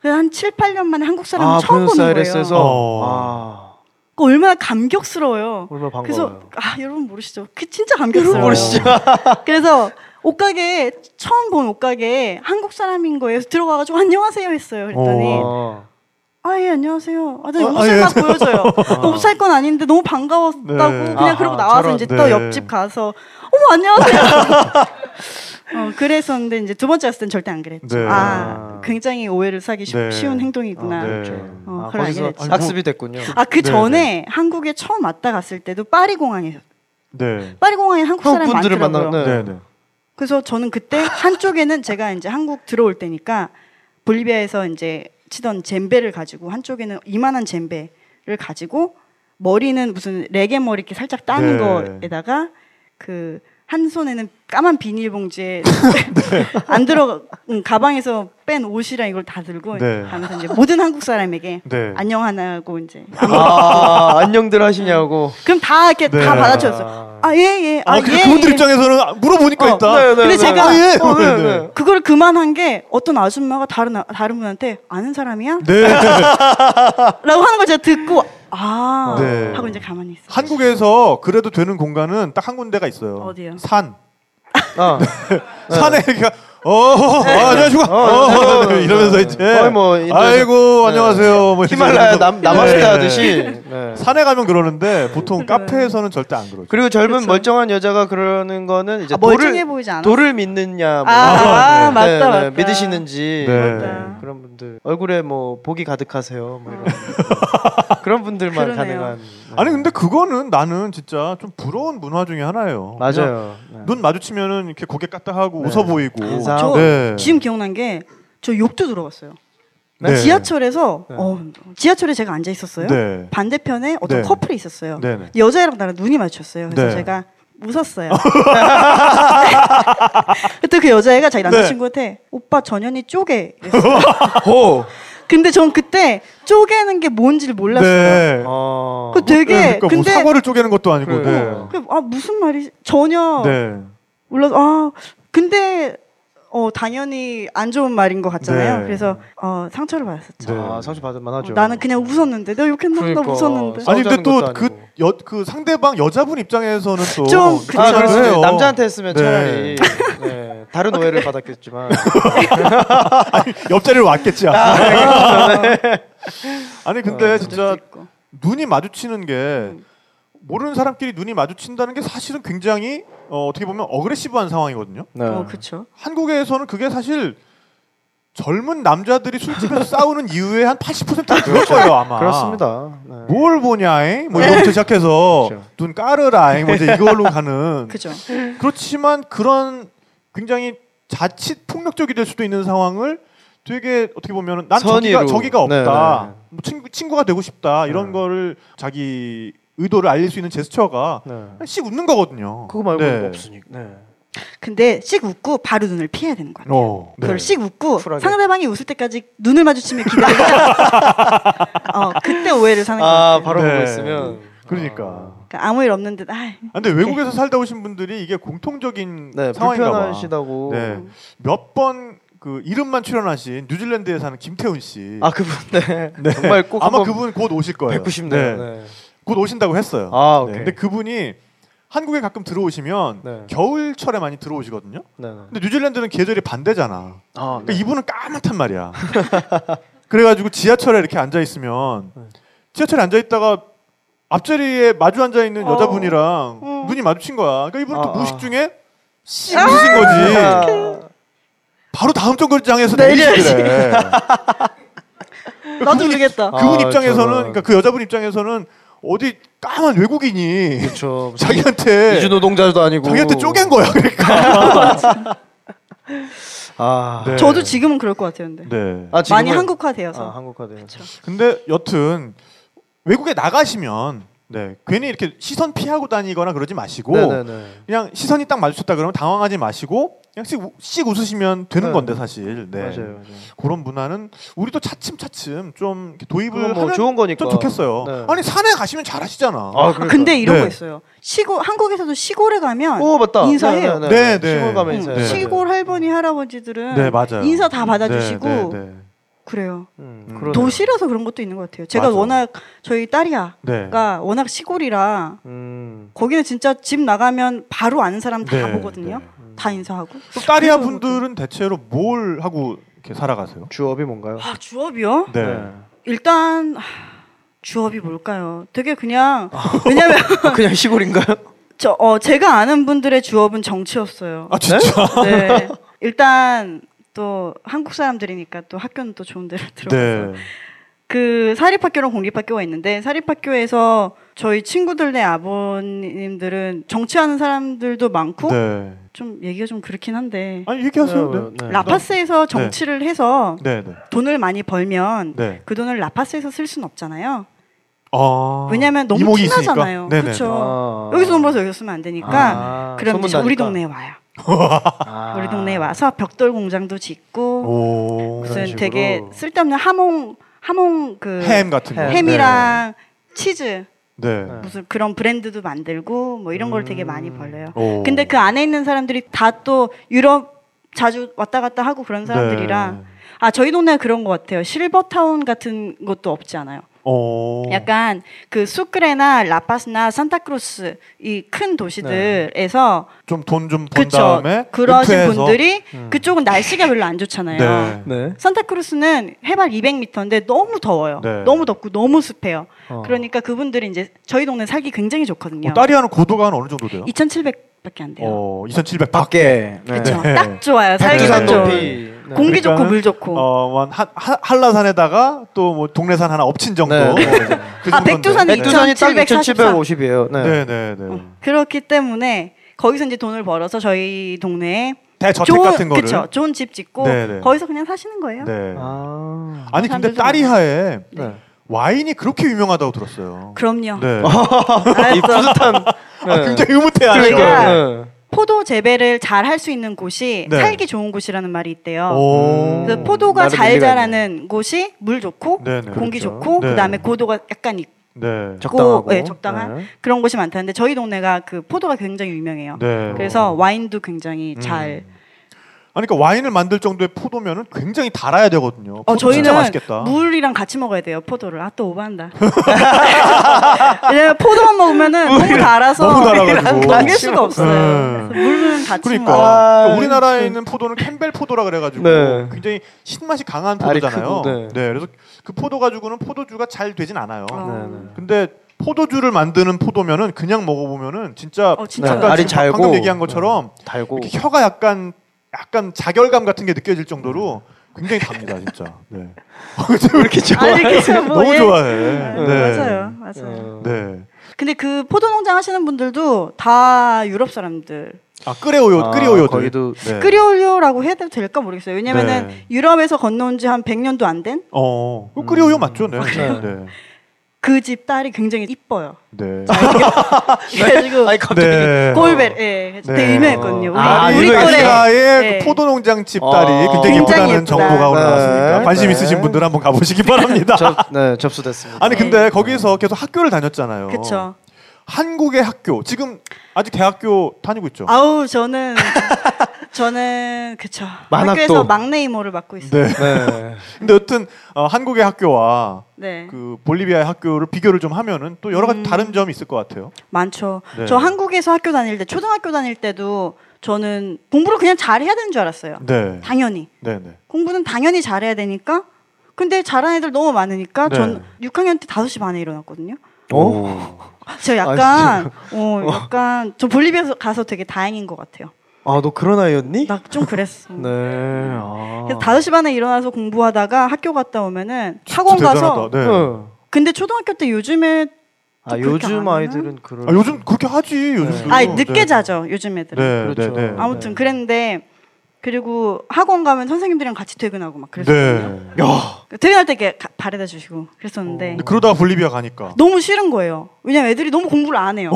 한 칠, 팔 년 만에 한국 사람을 아, 처음 보는 거예요. 어. 아. 그 얼마나 감격스러워요. 얼마나 반가워요. 그래서 아 여러분 모르시죠? 그 진짜 감격스러워요. 모르시죠? 그래서 옷가게, 처음 본 옷가게 한국 사람인 거예요. 들어가가지고 안녕하세요 했어요. 그랬더니 아, 예, 안녕하세요. 아, 나 옷을 아, 예. 보여줘요. 아. 옷 살 건 아닌데 너무 반가웠다고 네. 그냥 아하, 그러고 나와서 저런, 이제 네. 또 옆집 가서 어머, 안녕하세요. 어, 그랬었는데 이제 두 번째 왔을 땐 절대 안 그랬죠. 네. 아, 굉장히 오해를 사기 쉬, 네. 쉬운 행동이구나. 아, 네. 어, 아, 그걸 알게 됐죠. 학습이 됐군요. 아, 그 전에 네, 네. 한국에 처음 왔다 갔을 때도 파리 공항에서 네. 파리 공항에 한국 사람 많더라고요. 만나, 네. 네. 그래서 저는 그때 한쪽에는 제가 이제 한국 들어올 때니까 볼리비아에서 이제 치던 젬베를 가지고, 한쪽에는 이만한 젬베를 가지고, 머리는 무슨 레게 머리 이렇게 살짝 따는 네. 거에다가 그 한 손에는 까만 비닐봉지에 네. 안 들어 가방에서 뺀 옷이랑 이걸 다 들고 네. 가면서 이제 모든 한국 사람에게 네. 안녕하냐고 이제 아, 안녕들 하시냐고. 그럼 다 이렇게 네. 다 받아쳤어요. 아, 예, 예. 아, 아, 예, 근데 그분들 예. 입장에서는 물어보니까 어, 있다. 네, 네, 근데 네, 제가 아, 예. 어, 네, 네. 그걸 그만한 게 어떤 아줌마가 다른 다른 분한테 아는 사람이야? 네. 라고 하는 걸 제가 듣고 아 네. 하고 이제 가만히 있어요. 한국에서 그래도 되는 공간은 딱 한 군데가 있어요. 어디요? 산. 어. 산에 이렇게 어, 안녕하십니까. 어, 이러면서 이제 어, 뭐, 아이고 네. 안녕하세요. 뭐 히말라야 남아시다 하듯이 네. 산에 가면 그러는데 보통 네. 카페에서는 절대 안 그러죠. 그리고 젊은 그렇죠. 멀쩡한 여자가 그러는 거는 이제 아, 돌을 보이지 않아? 돌을 믿느냐, 뭐. 아, 아, 아 네. 맞다, 네, 네. 맞다. 믿으시는지 네. 맞다. 그런 분들 얼굴에 뭐 복이 가득하세요, 뭐 이런 그런 분들만 그러네요. 가능한. 네. 아니 근데 그거는 나는 진짜 좀 부러운 문화 중에 하나예요. 맞아요. 네. 눈 마주치면은 이렇게 고개 까딱하고 네. 웃어 보이고. 인사. 저 네. 지금 기억난 게 저 욕도 들어봤어요. 네. 지하철에서 네. 어, 지하철에 제가 앉아 있었어요. 네. 반대편에 어떤 네. 커플이 있었어요. 네. 네. 여자애랑 나랑 눈이 마주쳤어요. 그래서 네. 제가 웃었어요. 그때 그 여자애가 자기 남자친구한테 네. 오빠 전현이 쪼개. 호. 근데 전 그때 쪼개는 게 뭔지를 몰랐어요. 네. 어... 그 되게 네, 그러니까 근데 뭐 사과를 쪼개는 것도 아니고. 그래. 네. 그래, 아 무슨 말이 전혀 네. 몰라서 아 근데. 어 당연히 안 좋은 말인 것 같잖아요. 네. 그래서 어 상처를 받았었죠. 네. 아, 상처 받을 만하죠. 어, 나는 그냥 웃었는데, 내가 욕했나? 그러니까, 나 웃었는데. 아니 근데 또 그 여 그 상대방 여자분 입장에서는 또 좀 그렇죠. 아, 그래요. 남자한테 했으면 네. 차라리 네, 다른 오해를 받았겠지만 아니, 옆자리로 왔겠지. 아, 아니 근데 어, 진짜 눈이 마주치는 게. 음. 모르는 사람끼리 눈이 마주친다는 게 사실은 굉장히 어, 어떻게 보면 어그레시브한 상황이거든요. 네. 어, 그렇죠. 한국에서는 그게 사실 젊은 남자들이 술집에서 싸우는 이유의 한 팔십 퍼센트가 그럴 거예요 아마. 그렇습니다. 네. 뭘 보냐잉? 뭐 이거부터 시작해서 그렇죠. 눈 까르라잉? 뭐 이제 이걸로 가는. 그렇죠. 그렇지만 그런 굉장히 자칫 폭력적이 될 수도 있는 상황을 되게 어떻게 보면 난 저기가, 저기가 없다. 네, 네. 뭐 친구, 친구가 되고 싶다. 이런 네. 거를 자기 의도를 알릴 수 있는 제스처가 네. 씩 웃는 거거든요. 그거 말고 네. 없으니까. 네. 근데 씩 웃고 바로 눈을 피해야 되는 거 같아요. 어, 네. 그걸 씩 웃고 쿨하게. 상대방이 웃을 때까지 눈을 마주치면 기다리다가 어, 그때 오해를 사는 거 같아요. 아, 바로 네. 보고 있으면. 그러니까. 아. 그러니까 아무 일 없는데. 아. 근데 외국에서 살다 오신 분들이 이게 공통적인 네, 상황인가 봐. 불편하시다고. 네. 몇 번 그 이름만 출연하신 뉴질랜드에 사는 김태훈 씨. 아, 그분 네. 네. 정말 꼭 아마 그분 곧 오실 거예요. 뵙고 싶네요. 네. 네. 곧 오신다고 했어요. 아, 오케이. 네. 근데 그분이 한국에 가끔 들어오시면 네. 겨울철에 많이 들어오시거든요. 네, 네. 근데 뉴질랜드는 계절이 반대잖아. 아, 네. 그러니까 이분은 까맣단 말이야. 그래가지고 지하철에 이렇게 앉아있으면 지하철에 앉아있다가 앞자리에 마주 앉아있는 어. 여자분이랑 어. 눈이 마주친 거야. 그러니까 이분은 아, 또 무식 중에 씨 아. 무신 거지. 아. 바로 다음 정거장에서 내리시래. 나도 모르겠다. 그분 아, 입장에서는 저는... 그러니까 그 여자분 입장에서는 어디 까만 외국인이 그쵸, 자기한테 이주 노동자도 아니고 자기한테 쪼갠 거야. 그러니까 아, 네. 저도 지금은 그럴 것 같아요. 근데 네. 아, 많이 한국화되어서. 아, 한국화되어서. 그쵸. 근데 여튼 외국에 나가시면 네, 괜히 이렇게 시선 피하고 다니거나 그러지 마시고 네네네. 그냥 시선이 딱 마주쳤다 그러면 당황하지 마시고 그냥 씩, 씩 웃으시면 되는 네. 건데 사실 네. 맞아요, 맞아요. 그런 문화는 우리도 차츰차츰 좀 도입을 뭐 하면 좋은 거니까. 좀 좋겠어요. 네. 아니 산에 가시면 잘하시잖아. 아, 그러니까. 아, 근데 이런 네. 거 있어요. 시골, 한국에서도 시골에 가면 오, 맞다. 인사해요. 네, 네, 네. 네. 시골 가면 인사해요. 음, 시골 할머니 할아버지들은 네, 맞아요. 인사 다 받아주시고 네, 네, 네. 그래요. 음, 도시라서 그런 것도 있는 것 같아요. 제가 맞아. 워낙 저희 따리아가 네. 워낙 시골이라 음. 거기는 진짜 집 나가면 바로 아는 사람 다 네, 보거든요. 네. 음. 다 인사하고. 또 따리아 분들은 대체로 뭘 하고 이렇게 살아가세요? 주업이 뭔가요? 아, 주업이요? 네. 네. 일단 주업이 뭘까요? 되게 그냥 왜냐면 그냥 시골인가요? 저 어 제가 아는 분들의 주업은 정치였어요. 아 진짜? 네. 일단 또 한국 사람들이니까 또 학교는 또 좋은 데를 들어가서 네. 그 사립학교랑 공립학교가 있는데 사립학교에서 저희 친구들의 아버님들은 정치하는 사람들도 많고 네. 좀 얘기가 좀 그렇긴 한데 아니 얘기하세요. 네, 네. 네. 라파스에서 정치를 네. 해서 네, 네. 돈을 많이 벌면 네. 그 돈을 라파스에서 쓸 수는 없잖아요. 아~ 왜냐면 너무 티나잖아요. 그렇죠. 아~ 여기서 돈 벌어서 여기서 쓰면 안 되니까 아~ 그럼 우리 동네에 와요. 우리 동네에 와서 벽돌 공장도 짓고 무슨 되게 쓸데없는 하몽 하몽 그 햄 같은 거 햄이랑 네. 치즈 네. 무슨 그런 브랜드도 만들고 뭐 이런 걸 음... 되게 많이 벌려요. 오. 근데 그 안에 있는 사람들이 다 또 유럽 자주 왔다 갔다 하고 그런 사람들이라 네. 아 저희 동네가 그런 것 같아요. 실버타운 같은 것도 없지 않아요. 오. 약간 그 수크레나 라파스나 산타크루스 이 큰 도시들에서 네. 좀 돈 좀 번 다음에 그러신 은퇴해서. 분들이 음. 그쪽은 날씨가 별로 안 좋잖아요. 네. 네. 산타크루스는 해발 이백 미터인데 너무 더워요. 네. 너무 덥고 너무 습해요. 어. 그러니까 그분들이 이제 저희 동네 살기 굉장히 좋거든요. 어, 따리아는 고도가 어느 정도 돼요? 이천칠백밖에 안 돼요. 어, 이천칠백 밖에. 네. 그렇죠. 네. 딱 좋아요. 살기 딱 좋은. 네. 공기 그러니까, 좋고 물 좋고. 어, 한, 하, 한라산에다가 또 뭐 동래산 하나 엎친 정도. 네. 뭐, 그 아, 백두산이 이천칠백오십이에요. 네, 네, 네. 네. 어, 그렇기 때문에 거기서 이제 돈을 벌어서 저희 동네에 대저택 좋은, 같은 거를 그쵸, 좋은 집 짓고 네, 네. 거기서 그냥 사시는 거예요. 네. 아. 아니 근데 따리하에 네. 와인이 그렇게 유명하다고 들었어요. 그럼요. 네. 이 뿌듯한 네. 아, 굉장히 의뭇해하죠. 그러니까, 네. 포도 재배를 잘 할 수 있는 곳이 네. 살기 좋은 곳이라는 말이 있대요. 그래서 포도가 잘 자라는 곳이 물 좋고 네네. 공기 그렇죠. 좋고 네. 그다음에 고도가 약간 있고 네. 적당하고 네, 적당한 네. 그런 곳이 많다는데 저희 동네가 그 포도가 굉장히 유명해요. 네. 그래서 오. 와인도 굉장히 잘 음. 아니 그러니까 와인을 만들 정도의 포도면은 굉장히 달아야 되거든요. 어, 저희는 맛있겠다. 물이랑 같이 먹어야 돼요 포도를. 아 또 오버한다. 왜냐면 포도만 먹으면은 너무 달아서 너무 달아가지고 먹일 수가 없어요. 네. 물은 같이 그러니까. 먹어. 아, 그러니까 우리나라에 있는 포도는 캠벨 포도라 그래가지고 네. 굉장히 신맛이 강한 포도잖아요. 네. 네, 그래서 그 포도 가지고는 포도주가 잘 되진 않아요. 아. 네, 네. 근데 포도주를 만드는 포도면은 그냥 먹어보면은 진짜, 어, 진짜. 네. 알이 달고 방금 얘기한 것처럼 네. 달고 이렇게 혀가 약간 약간 자결감 같은 게 느껴질 정도로 굉장히 갑니다 진짜. 네. 왜 이렇게 좋아해? 아니, 그렇죠, 뭐, 너무 예. 좋아해. 네. 네. 맞아요, 맞아요. 네. 근데 그 포도 농장 하시는 분들도 다 유럽 사람들. 아 끓여올려, 끓여올려. 거기도 끓여올려라고 해도 될까 모르겠어요. 왜냐면은 네. 유럽에서 건너온 지 한 백 년도 안 된. 어, 음. 끓여올려 맞죠, 네. 네. 네. 그 집 딸이 굉장히 이뻐요. 네. 그래가지고 네. 꼴벨, 예, 네. 되게 유명했거든요. 아, 우리 딸의 그 포도 농장 집 딸이 어. 굉장히 이쁘다는 정보가 올라왔으니까 네. 관심 네. 있으신 분들 한번 가보시기 바랍니다. 접, 네, 접수됐습니다. 아니 근데 네. 거기서 계속 학교를 다녔잖아요. 그렇죠. 한국의 학교 지금 아직 대학교 다니고 있죠? 아우 저는 저는 그쵸 만학도. 학교에서 막내 이모를 맡고 있어요. 네. 네. 근데 여튼 어, 한국의 학교와 네. 그 볼리비아의 학교를 비교를 좀 하면은 또 여러 가지 음. 다른 점이 있을 것 같아요. 많죠. 네. 저 한국에서 학교 다닐 때 초등학교 다닐 때도 저는 공부를 그냥 잘해야 되는 줄 알았어요. 네. 당연히. 네, 네. 공부는 당연히 잘해야 되니까. 근데 잘하는 애들 너무 많으니까 네. 전 육 학년 때 다섯 시 반에 일어났거든요. 오. 저 약간, 아, 어, 약간 저 볼리비아 가서 되게 다행인 것 같아요. 아, 너 그런 아이였니? 나 좀 그랬어. 네. 아. 그래서 다섯 시 반에 일어나서 공부하다가 학교 갔다 오면은 학원 가서. 네. 근데 초등학교 때 요즘에 아 요즘 아이들은 그런. 아 요즘 그렇게 하지 요즘. 네. 아 늦게 네. 자죠 요즘 애들은. 네, 그렇죠. 네, 네, 아무튼 네. 그랬는데. 그리고 학원 가면 선생님들이랑 같이 퇴근하고 막 그랬었거든요. 네. 야. 퇴근할 때 이렇게 바래다 주시고 그랬었는데. 근데 그러다가 볼리비아 가니까. 너무 싫은 거예요. 왜냐면 애들이 너무 공부를 안 해요.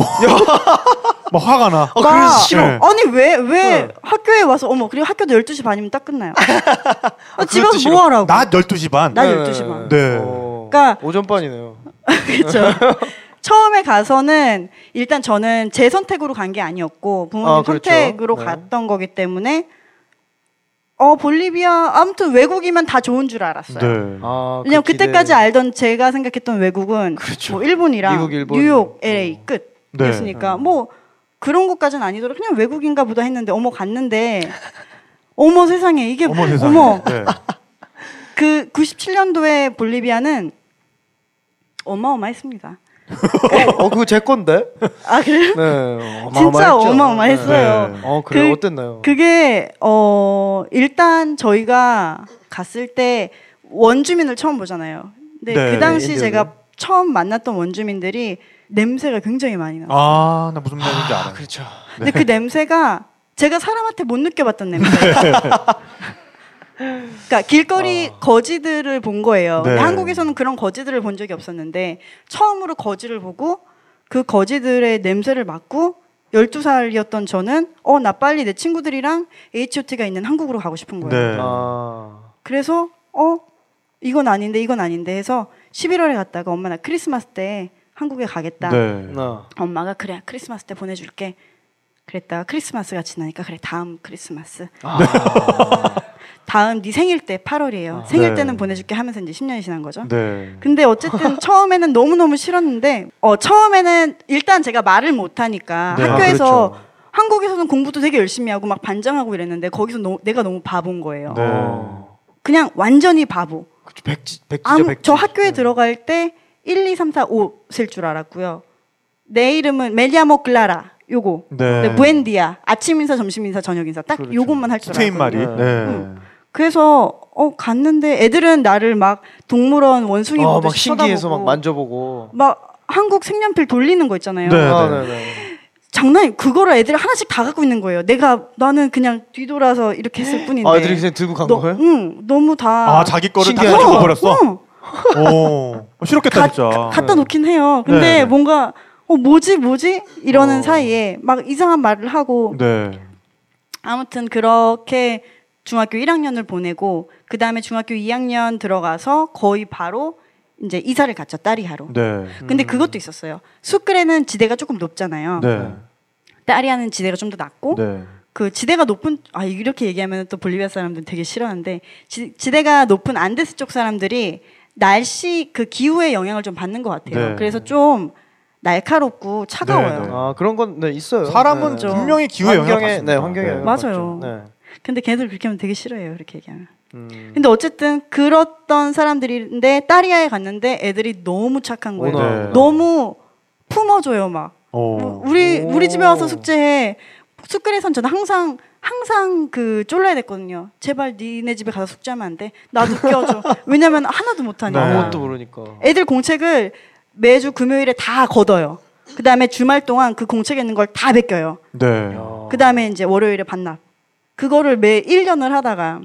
막 화가 나. 어, 그래서 싫어. 네. 아니 왜, 왜 네. 학교에 와서 어머 그리고 학교도 열두 시 반이면 딱 끝나요. 아, 집에서 뭐 하라고. 낮 열두 시 반. 낮 열두 시 반. 네. 어, 그러니까 오전반이네요. 그렇죠. 처음에 가서는 일단 저는 제 선택으로 간 게 아니었고 부모님 아, 그렇죠. 선택으로 네. 갔던 거기 때문에 어 볼리비아 아무튼 외국이면 다 좋은 줄 알았어요. 네. 아, 왜냐면 그 그때까지 알던 제가 생각했던 외국은 그렇죠. 뭐 일본이랑 미국, 일본. 뉴욕, 엘에이 끝. 네. 그랬으니까 뭐 그런 것까지는 아니더라도 그냥 외국인가 보다 했는데 어머 갔는데 어머 세상에 이게 어머, 세상에. 어머. 네. 그 구십칠 년도에 볼리비아는 어마어마했습니다. 어 그거 제 건데. 아 그래요? 네. 어마어마했죠. 진짜 어마어마했어요. 네. 어 그래요? 그, 어땠나요? 그게 어 일단 저희가 갔을 때 원주민을 처음 보잖아요. 근데 네, 그 당시 네, 제가 처음 만났던 원주민들이 냄새가 굉장히 많이 나요. 아, 나 무슨 냄새인지 알아요. 그렇죠. 근데 네. 그 냄새가 제가 사람한테 못 느껴봤던 냄새예요. 그러니까 길거리 어. 거지들을 본 거예요. 네. 한국에서는 그런 거지들을 본 적이 없었는데 처음으로 거지를 보고 그 거지들의 냄새를 맡고 열두 살이었던 저는 어, 나 빨리 내 친구들이랑 에이치 오 티가 있는 한국으로 가고 싶은 거예요. 네. 아. 그래서 어, 이건 아닌데 이건 아닌데 해서 십일월에 갔다가 엄마 나 크리스마스 때 한국에 가겠다. 네. 어. 엄마가 그래 크리스마스 때 보내줄게. 그랬다가 크리스마스가 지나니까 그래 다음 크리스마스. 아. 다음 네 생일 때 팔월이에요. 아. 생일 때는 네. 보내줄게 하면서 이제 십 년이 지난 거죠. 네. 근데 어쨌든 처음에는 너무너무 싫었는데 어, 처음에는 일단 제가 말을 못하니까 네. 학교에서 아, 그렇죠. 한국에서는 공부도 되게 열심히 하고 막 반장하고 이랬는데 거기서 너, 내가 너무 바본 거예요. 네. 어. 그냥 완전히 바보. 백지, 백지죠, 아무, 백지. 저 학교에 네. 들어갈 때 일, 이, 삼, 사, 오 쓸 줄 알았고요. 내 이름은 멜리아모 클라라 요거. 네. 부엔디아 아침 인사, 점심 인사, 저녁 인사 딱 그렇죠. 요것만 할 줄 알았어요. 스페인 말이. 네. 응. 그래서 어 갔는데 애들은 나를 막 동물원 원숭이 보듯이 어, 막 신기해서 쳐다보고, 막 만져보고 막 한국 색연필 돌리는 거 있잖아요. 네. 아, 네. 네. 네. 장난 그거를 애들이 하나씩 다 갖고 있는 거예요. 내가 나는 그냥 뒤돌아서 이렇게 했을 뿐인데. 아, 애들이 그냥 들고 간 너, 거예요? 응. 너무 다. 아 자기 거를 다 가지고 버렸어. 응. 오, 싫었겠다 가, 진짜. 가, 갖다 놓긴 해요. 근데 네. 뭔가 어 뭐지 뭐지 이러는 어. 사이에 막 이상한 말을 하고. 네. 아무튼 그렇게 중학교 일 학년을 보내고 그 다음에 중학교 이 학년 들어가서 거의 바로 이제 이사를 갔죠 따리하로. 네. 근데 음. 그것도 있었어요. 수크레는 지대가 조금 높잖아요. 네. 따리하는 지대가 좀 더 낮고. 네. 그 지대가 높은 아 이렇게 얘기하면 또 볼리비아 사람들 되게 싫어하는데 지, 지대가 높은 안데스 쪽 사람들이 날씨 그 기후의 영향을 좀 받는 것 같아요. 네. 그래서 좀 날카롭고 차가워요. 네, 네. 아 그런 건 네, 있어요. 사람은 네. 분명히 기후의 영향을 받습니다. 네, 환경에 네. 맞아요. 네. 근데 걔네들 그렇게 하면 되게 싫어해요. 그렇게 얘기하면. 음. 근데 어쨌든 그랬던 사람들인데 따리하에 갔는데 애들이 너무 착한 거예요. 오, 네. 너무 품어줘요 막. 오. 우리 우리 집에 와서 숙제해. 수크레선 저는 항상 항상 그 쫄라야 됐거든요. 제발 니네 집에 가서 숙제하면 안 돼. 나도 껴줘. 왜냐면 하나도 못하니까. 아무것도 모르니까. 애들 공책을 매주 금요일에 다 걷어요. 그 다음에 주말 동안 그 공책에 있는 걸 다 베껴요. 네. 그 다음에 이제 월요일에 반납. 그거를 매 일 년을 하다가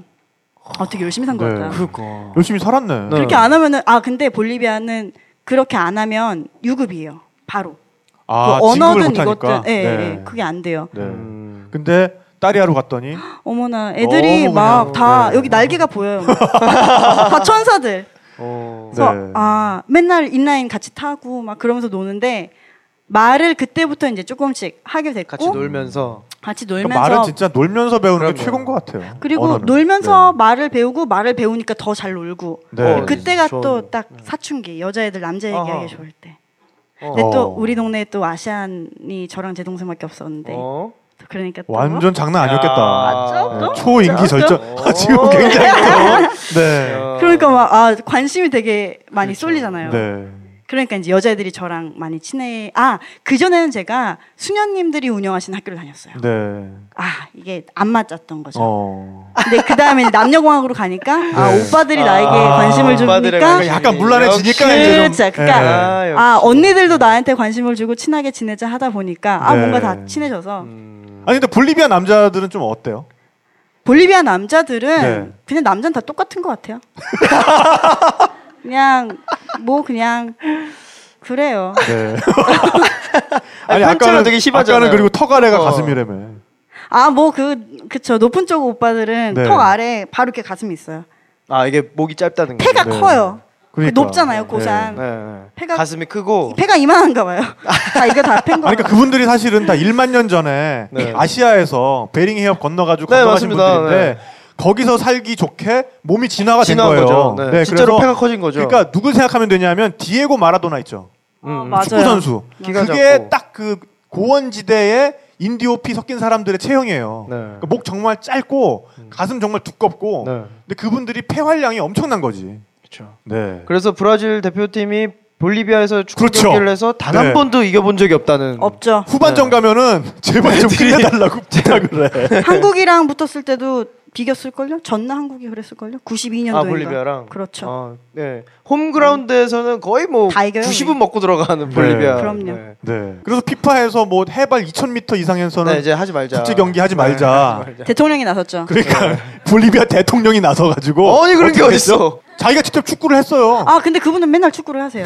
아, 되게 열심히 산 것 같다. 네, 그러니까. 열심히 살았네. 그렇게 안 하면은 아 근데 볼리비아는 그렇게 안 하면 유급이에요. 바로. 아, 뭐 언어든 이것든 예, 네. 예, 그게 안 돼요. 네. 음. 근데 따리하로 갔더니 어머나 애들이 막 다 네. 여기 날개가 보여요. 다 천사들. 어, 그래서 네. 아 맨날 인라인 같이 타고 막 그러면서 노는데 말을 그때부터 이제 조금씩 하게 됐고 같이 놀면서 같이 놀면서 그러니까 말은 진짜 놀면서 배우는 게 최고인 것 같아요. 그리고 언어는. 놀면서 네. 말을 배우고 말을 배우니까 더 잘 놀고 네. 어, 그때가 또 딱 사춘기 여자애들 남자 얘기하기 좋을 때. 근데 어. 또 우리 동네에 또 아시안이 저랑 제 동생밖에 없었는데 어? 그러니까 또 완전 장난 아니었겠다. 맞죠? 네. 초인기 절정. 아, 지금 굉장히 네. 그러니까 막 아, 관심이 되게 많이 그렇죠. 쏠리잖아요. 네. 그러니까 이제 여자애들이 저랑 많이 친해. 아, 그전에는 제가 수녀님들이 운영하신 학교를 다녔어요. 네. 아, 이게 안 맞았던 거죠. 어. 근데 그 다음에 남녀공학으로 가니까 네. 아, 오빠들이 아, 나에게 관심을 주니까 약간 물란해지니까 그렇죠. 그러니까 네. 아, 언니들도 나한테 관심을 주고 친하게 지내자 하다 보니까 아, 네. 뭔가 다 친해져서. 음. 아니, 근데 볼리비아 남자들은 좀 어때요? 볼리비아 남자들은 네. 그냥 남자는 다 똑같은 것 같아요. 그냥 뭐 그냥 그래요. 네. 아니, 아니 아까는 되게 심하잖아요. 아까는 그리고 턱 아래가 어. 가슴이라며. 아 뭐 그 그쵸 높은 쪽 오빠들은 네. 턱 아래 바로 이렇게 가슴이 있어요. 아 이게 목이 짧다는 거. 폐가 네. 커요. 그러니까. 높잖아요 고산. 네. 네. 폐가 가슴이 크고. 폐가 이만한가 봐요. 다 이거 다 팬 거. 그러니까 그분들이 사실은 다 일만 년 전에 네. 아시아에서 베링 해협 건너가지고 네, 건너가신 맞습니다. 분들인데. 네. 거기서 살기 좋게 몸이 진화가 된 거예요. 거죠. 네. 네, 진짜로 폐가 커진 거죠. 그러니까 누굴 생각하면 되냐면 디에고 마라도나 있죠. 음, 축구 선수. 그게 딱 그 고원지대의 인디오피 섞인 사람들의 체형이에요. 네. 그러니까 목 정말 짧고 음. 가슴 정말 두껍고 네. 근데 그분들이 폐활량이 엄청난 거지. 그렇죠. 네. 그래서 브라질 대표팀이 볼리비아에서 축구 그렇죠. 경기를 해서 단 한 네. 번도 이겨본 적이 없다는. 없죠. 후반전 네. 가면은 제발 좀 끝내달라고 부탁을 해. 한국이랑 붙었을 때도 비겼을걸요? 전나 한국이 그랬을걸요? 구십이 년도인가. 아, 볼리비아랑? 그렇죠. 아, 네. 홈그라운드에서는 거의 뭐 구십은 먹고 들어가는 볼리비아. 네. 그럼요. 네. 네. 그래서 피파에서 뭐 해발 이천 미터 이상에서는 네, 이제 하지 말자. 국제 경기 하지 말자. 네, 하지 말자. 대통령이 나섰죠. 그러니까 네. 볼리비아 대통령이 나서가지고. 아니, 그런 게 어딨어. 자기가 직접 축구를 했어요. 아, 근데 그분은 맨날 축구를 하세요.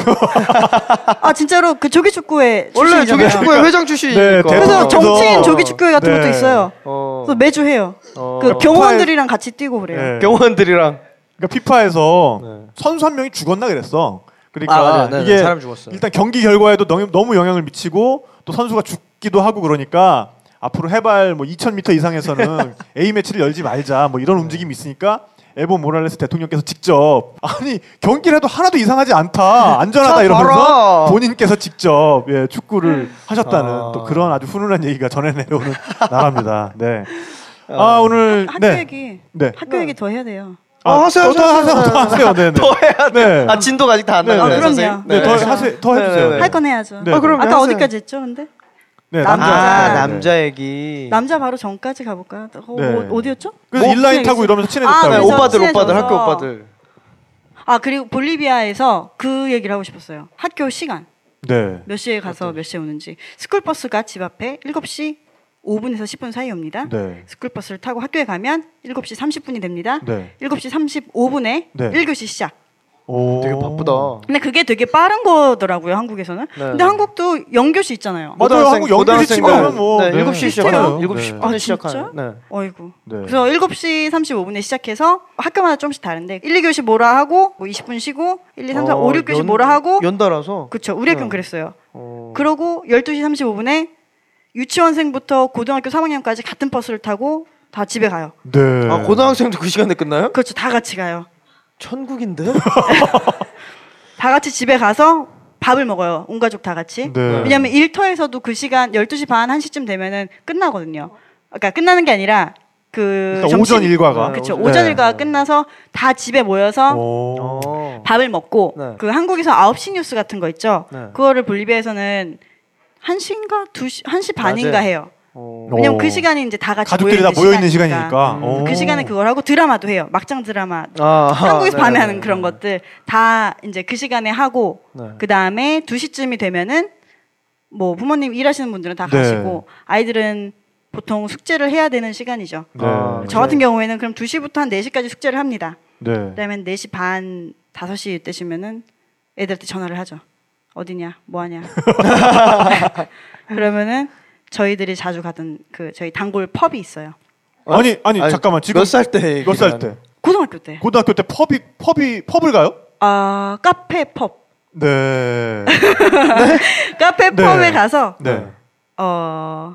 아, 진짜로 그 조기축구회. 원래 조기축구회 회장 출신이니까. 네, 그래서 정치인 조기축구회 같은 네. 것도 있어요. 어. 그래서 매주 해요. 어. 그 경호원들이랑 같이 뛰고 그래요. 네. 경호원들이랑. 그러니까 피파에서 네. 선수 한 명이 죽었나 그랬어. 그러니까 아, 네, 이게 사람 죽었어요. 일단 경기 결과에도 너무 영향을 미치고 또 선수가 죽기도 하고 그러니까 앞으로 해발 뭐 이천 미터 이상에서는 A 매치를 열지 말자. 뭐 이런 네. 움직임이 있으니까. 에보모랄레스 대통령께서 직접 아니 경기를 해도 하나도 이상하지 않다 안전하다 이러면서 본인께서 직접 예, 축구를 하셨다는 아. 또 그런 아주 훈훈한 얘기가 전해 내려오는 나라입니다. 네. 아 오늘 하, 학교 네. 얘기 네. 학교 얘기 더 해야 돼요. 아, 하세요, 더 하세요, 더 하세요. 네, 더 해야 돼. 아 진도가 아직 다 안 나요. 아, 그럼요. 네, 더 하세요, 더 해주세요. 할 건 해야죠. 네. 아, 그럼 아까 하세요. 어디까지 했죠, 근데? 네, 남자. 아, 남자 얘기. 남자 바로 전까지 가볼까요? 어, 네. 어디였죠? 그래서 뭐, 인라인 타고 이러면서 친해졌다고. 아, 오빠들, 친해져서. 오빠들, 학교 오빠들. 아, 그리고 볼리비아에서 그 얘기를 하고 싶었어요. 학교 시간. 네. 몇 시에 가서 몇 시에 오는지. 스쿨버스가 집 앞에 일곱 시 오 분에서 십 분 사이 옵니다. 네. 스쿨버스를 타고 학교에 가면 일곱 시 삼십 분이 됩니다. 네. 일곱 시 삼십오 분에 네. 일 교시 시작. 오, 되게 바쁘다. 근데 그게 되게 빠른 거더라고요, 한국에서는. 네. 근데 한국도 영교시 있잖아요. 맞아요, 한국 영교시 치면 뭐. 네, 네. 일곱 시 시작하죠. 일곱 시 십 분에 네. 시작하죠. 네. 어이구. 네. 그래서 일곱 시 삼십오 분에 시작해서 학교마다 조금씩 다른데, 일, 이 교시 뭐라 하고, 뭐 이십 분 쉬고, 일, 이, 삼, 사, 어, 오, 육 교시 연, 뭐라 하고. 연달아서? 그쵸. 우리 학교는 네. 그랬어요. 어. 그러고 열두 시 삼십오 분에 유치원생부터 고등학교 삼 학년까지 같은 버스를 타고 다 집에 가요. 네. 아, 고등학생도 그 시간에 끝나요? 그렇죠. 다 같이 가요. 천국인데? 다 같이 집에 가서 밥을 먹어요. 온 가족 다 같이. 네. 왜냐면 일터에서도 그 시간 열두 시 반, 한 시쯤 되면은 끝나거든요. 그러니까 끝나는 게 아니라 그 오전 일과가. 그렇죠. 오전, 오전 네. 일과가 끝나서 다 집에 모여서 오. 밥을 먹고 네. 그 한국에서 아홉 시 뉴스 같은 거 있죠. 네. 그거를 볼리비아에서는 한 시인가 두 시, 한 시 반인가 해요. 왜냐면 오. 그 시간이 이제 다 같이 가족들이 모여 다 모여 있는 시간이니까, 시간이니까. 음. 그 시간에 그걸 하고 드라마도 해요. 막장 드라마 아, 한국에서 아, 밤에 하는 그런 것들 다 이제 그 시간에 하고 네. 그 다음에 두 시쯤이 되면은 뭐 부모님 일하시는 분들은 다 네. 가시고 아이들은 보통 숙제를 해야 되는 시간이죠. 네. 아, 저 같은 네. 경우에는 그럼 두 시부터 한 네 시까지 숙제를 합니다. 네. 그 다음에 네 시 반, 다섯 시 때시면은 애들한테 전화를 하죠. 어디냐 뭐하냐 그러면은 저희들이 자주 가던 그 저희 단골 펍이 있어요. 아니 아니, 아니 잠깐만 지금 몇 살 때 몇 살 때? 고등학교 때. 고등학교 때 펍이 펍이 펍을 가요? 아 카페 펍. 네. 네? 카페 네. 펍에 가서. 네. 어,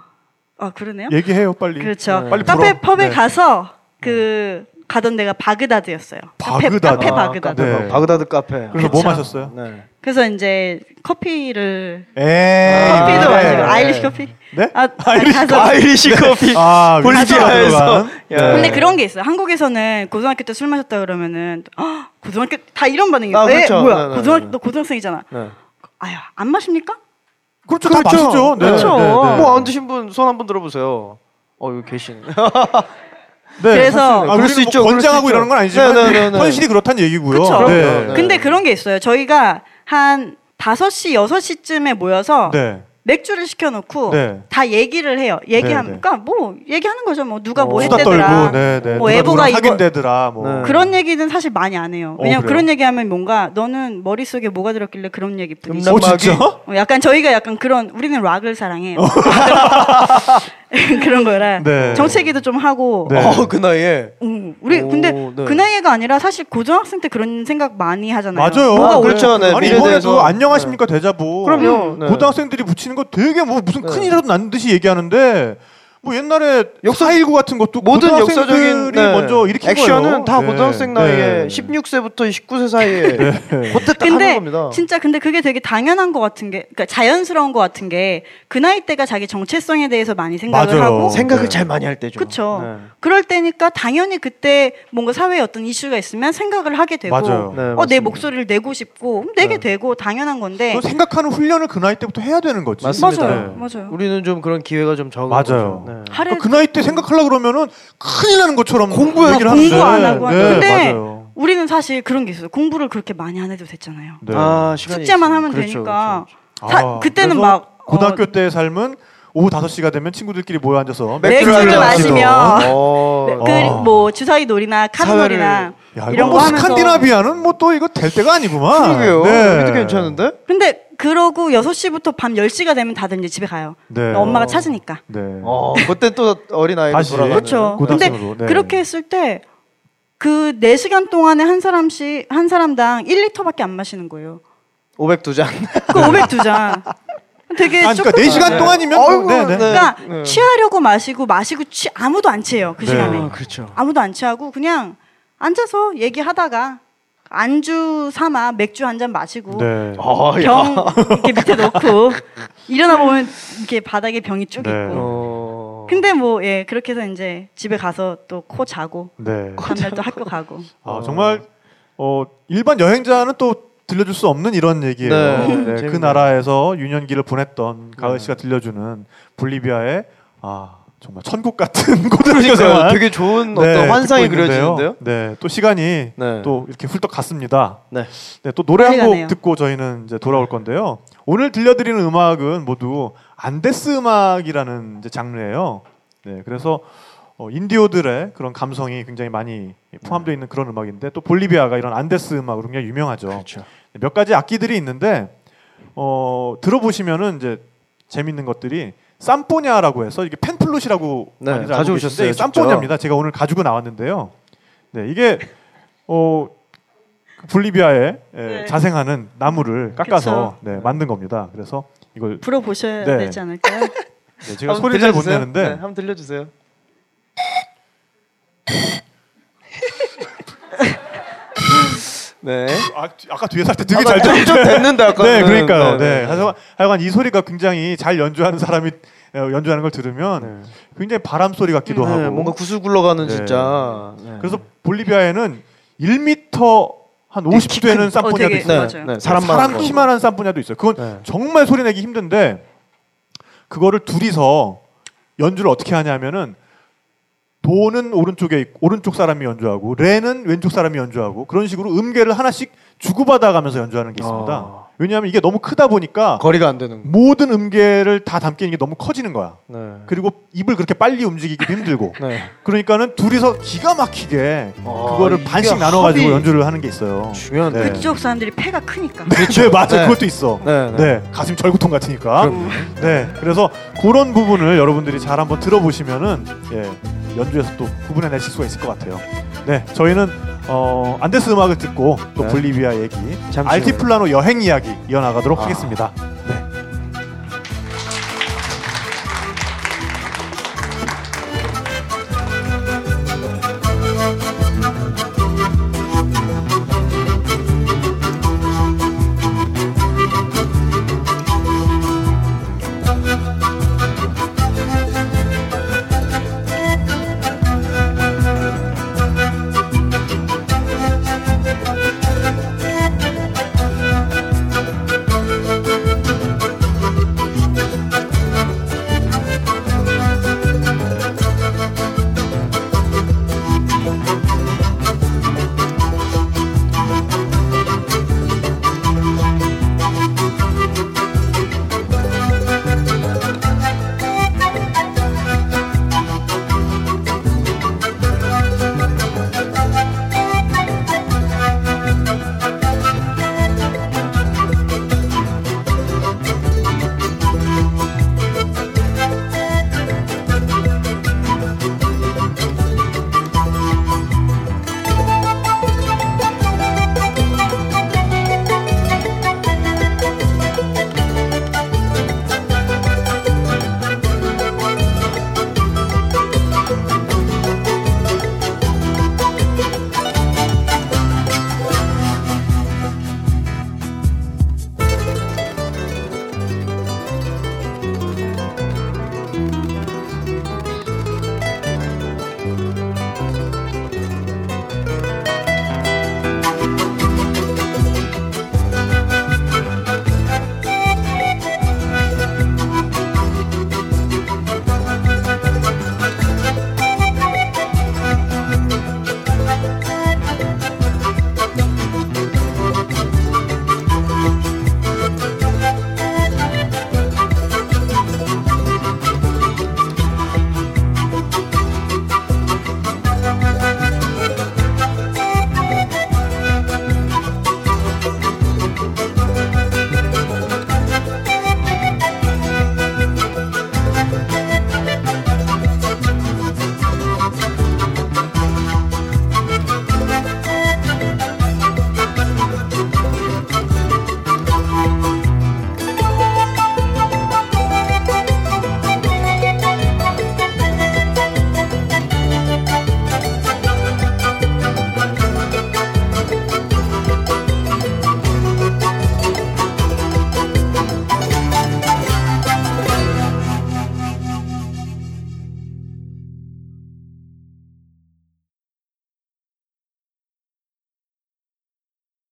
아 그러네요. 얘기해요 빨리. 그렇죠. 네. 빨리 카페 펍에 네. 가서 그 가던 데가 바그다드였어요. 바그다드. 카페, 카페 바그다드. 아, 네. 바그다드 카페. 그래서 그쵸? 뭐 마셨어요? 네. 그래서 이제 커피를 에이~ 커피도 마시고 아이리시 커피. 네? 아, 아이리시, 커피. 아이리시 커피. 아, 볼리비아에서. 예. 근데 그런 게 있어요. 한국에서는 고등학교 때 술 마셨다 그러면은 어, 고등학교 다 이런 반응이에요. 아, 그렇죠. 뭐야? 네, 네, 고등학교 네. 너 고등학생이잖아. 네. 아야, 안 마십니까? 그렇죠. 그렇죠. 다 마시죠. 네. 그렇죠. 네, 네, 네. 뭐 안 드신 분 손 한번 들어 보세요. 어, 여기 계시네. 네, 그래서 아, 그럴 수 있죠. 뭐 권장하고 이러는 건 아니지만 네, 네, 네, 현실이 그렇다는 얘기고요. 그렇죠. 네. 네. 근데 그런 게 있어요. 저희가 한 다섯 시, 여섯 시쯤에 모여서 네. 맥주를 시켜놓고 네. 다 얘기를 해요. 얘기하니까 네, 네. 뭐 얘기하는 거죠. 뭐 누가 뭐 했대더라. 네, 네. 뭐 애보가 이거 하긴대더라. 뭐. 네. 그런 얘기는 사실 많이 안 해요. 왜냐면 어, 그런 얘기하면 뭔가 너는 머릿속에 뭐가 들었길래 그런 얘기뿐이지. 오, 진짜? 약간 저희가 약간 그런 우리는 락을 사랑해. 그런 거라 네. 정체기도 좀 하고. 네. 어, 그 나이에. 음, 우리 오, 근데 네. 그 나이가 아니라 사실 고등학생 때 그런 생각 많이 하잖아요. 맞아요. 뭐가 아, 그렇죠. 네. 아니 이번에도 안녕하십니까 네. 대자보. 그럼요. 네. 고등학생들이 붙이는 거 되게 뭐 무슨 네. 큰일이라도 난 듯이 얘기하는데 뭐 옛날에 역사 일구 같은 것도 모든 역사적인 네. 먼저 일으킨 액션은 거예요. 다 네. 고등학생 나이에 네. 십육 세부터 이십구 세 사이에 그때 딱 하는 겁니다. 진짜 근데 그게 되게 당연한 것 같은 게, 그러니까 자연스러운 것 같은 게 그 나이 때가 자기 정체성에 대해서 많이 생각을 맞아요. 하고 생각을 네. 잘 많이 할 때죠. 그렇죠. 네. 그럴 때니까 당연히 그때 뭔가 사회에 어떤 이슈가 있으면 생각을 하게 되고, 네, 어, 내 목소리를 내고 싶고 내게 네. 되고 당연한 건데. 생각하는 훈련을 그 나이 때부터 해야 되는 거지. 맞습니다. 맞아요. 네. 맞아요. 우리는 좀 그런 기회가 좀 적은 거죠. 네. 하루... 그 나이 때 생각하려고 그러면은 큰일 나는 것처럼 공부 얘기를 하는데 공부 안 하고 네. 근데 맞아요. 우리는 사실 그런 게 있어요. 공부를 그렇게 많이 안 해도 됐잖아요. 네. 아, 숙제만 있어요. 하면 그렇죠, 되니까 그렇죠, 그렇죠. 사, 아, 그때는 막 고등학교 어, 때의 삶은 오후 다섯 시가 되면 친구들끼리 모여 앉아서 맥주를 마시며 그 뭐 주사위 놀이나 카드놀이나 사회를... 이런 거 하면서 스칸디나비아는 뭐 또 이거 될 때가 아니구만. 그러게요. 네. 여기도 괜찮은데? 근데 그러고 여섯 시부터 밤 열 시가 되면 다들 이제 집에 가요. 네. 엄마가 찾으니까. 네. 어, 그때 또 어린아이로 돌아가는. 그렇죠. 근데 네. 그렇게 했을 때 그 네 시간 동안에 한 사람씩 한 사람당 일 리터밖에 안 마시는 거예요. 오백이 잔. 그 오백이 잔. 되게 아, 그러니까 네 시간 네. 동안이면 어이구, 네, 네. 그러니까 네. 취하려고 마시고 마시고 취 아무도 안 취해요. 그 네. 시간에. 아, 그렇죠. 아무도 안 취하고 그냥 앉아서 얘기하다가 안주 삼아 맥주 한 잔 마시고 네. 어, 병 야. 이렇게 밑에 놓고 일어나 보면 이렇게 바닥에 병이 쭉 네. 있고 어... 근데 뭐 예 그렇게 해서 이제 집에 가서 또 코 자고 네. 다음날 또 학교 가고 아 정말 어 일반 여행자는 또 들려줄 수 없는 이런 얘기예요. 네. 네, 그 나라에서 유년기를 보냈던 가을 씨가 들려주는 볼리비아의 아 정말 천국 같은 고등학교 생활. 되게 좋은 어떤 네, 환상이 그려지는데요. 네, 또 시간이 네. 또 이렇게 훌떡 갔습니다. 네, 네 또 노래 한 곡 듣고 저희는 이제 돌아올 건데요. 오늘 들려드리는 음악은 모두 안데스 음악이라는 이제 장르예요. 네, 그래서 어, 인디오들의 그런 감성이 굉장히 많이 포함되어 있는 그런 음악인데 또 볼리비아가 이런 안데스 음악으로 굉장히 유명하죠. 그렇죠. 몇 가지 악기들이 있는데 어, 들어보시면은 이제 재밌는 것들이 삼포냐라고 해서 이게 펜플룻이라고 네, 많이 알고 계신데 삼포냐입니다. 제가 오늘 가지고 나왔는데요. 네, 이게 어, 볼리비아에 네. 자생하는 나무를 깎아서 네, 만든 겁니다. 그래서 이걸 불어보셔야 네. 되지 않을까요? 네, 제가 소리를 잘 못 내는데 네, 한번 들려주세요. 네. 아, 아까 뒤에서 할 때 되게 잘 됐는데 아까. 네, 그러니까요. 네. 네. 하여간, 하여간 이 소리가 굉장히 잘 연주하는 사람이 연주하는 걸 들으면 네. 굉장히 바람 소리 같기도 네, 하고 뭔가 구슬 굴러가는 네. 진짜. 네. 그래서 볼리비아에는 일 미터 한 오십 되는 쌈포냐도 있어요. 네. 네. 사람 사람 키만한 쌈포냐도 있어요. 그건 네. 정말 소리 내기 힘든데 그거를 둘이서 연주를 어떻게 하냐면은. 도는 오른쪽에 있고, 오른쪽 사람이 연주하고 레는 왼쪽 사람이 연주하고 그런 식으로 음계를 하나씩 주고받아가면서 연주하는 게 있습니다. 어. 왜냐하면 이게 너무 크다 보니까 거리가 안 되는 모든 음계를 다 담기는 게 너무 커지는 거야. 네. 그리고 입을 그렇게 빨리 움직이기도 힘들고 네. 그러니까는 둘이서 기가 막히게 어, 그거를 반씩 나눠가지고 합이... 연주를 하는 게 있어요. 중요한 네. 그쪽 사람들이 폐가 크니까 그렇죠. 네, 맞아 네. 그것도 있어. 네, 네. 네. 가슴 절구통 같으니까 그럼요. 네 그래서 그런 부분을 여러분들이 잘 한번 들어보시면은 예. 연주에서 또 구분해내실 수가 있을 것 같아요. 네, 저희는 어, 안데스 음악을 듣고 또 네. 볼리비아 얘기, 알티플라노 여행 이야기 이어나가도록 아. 하겠습니다.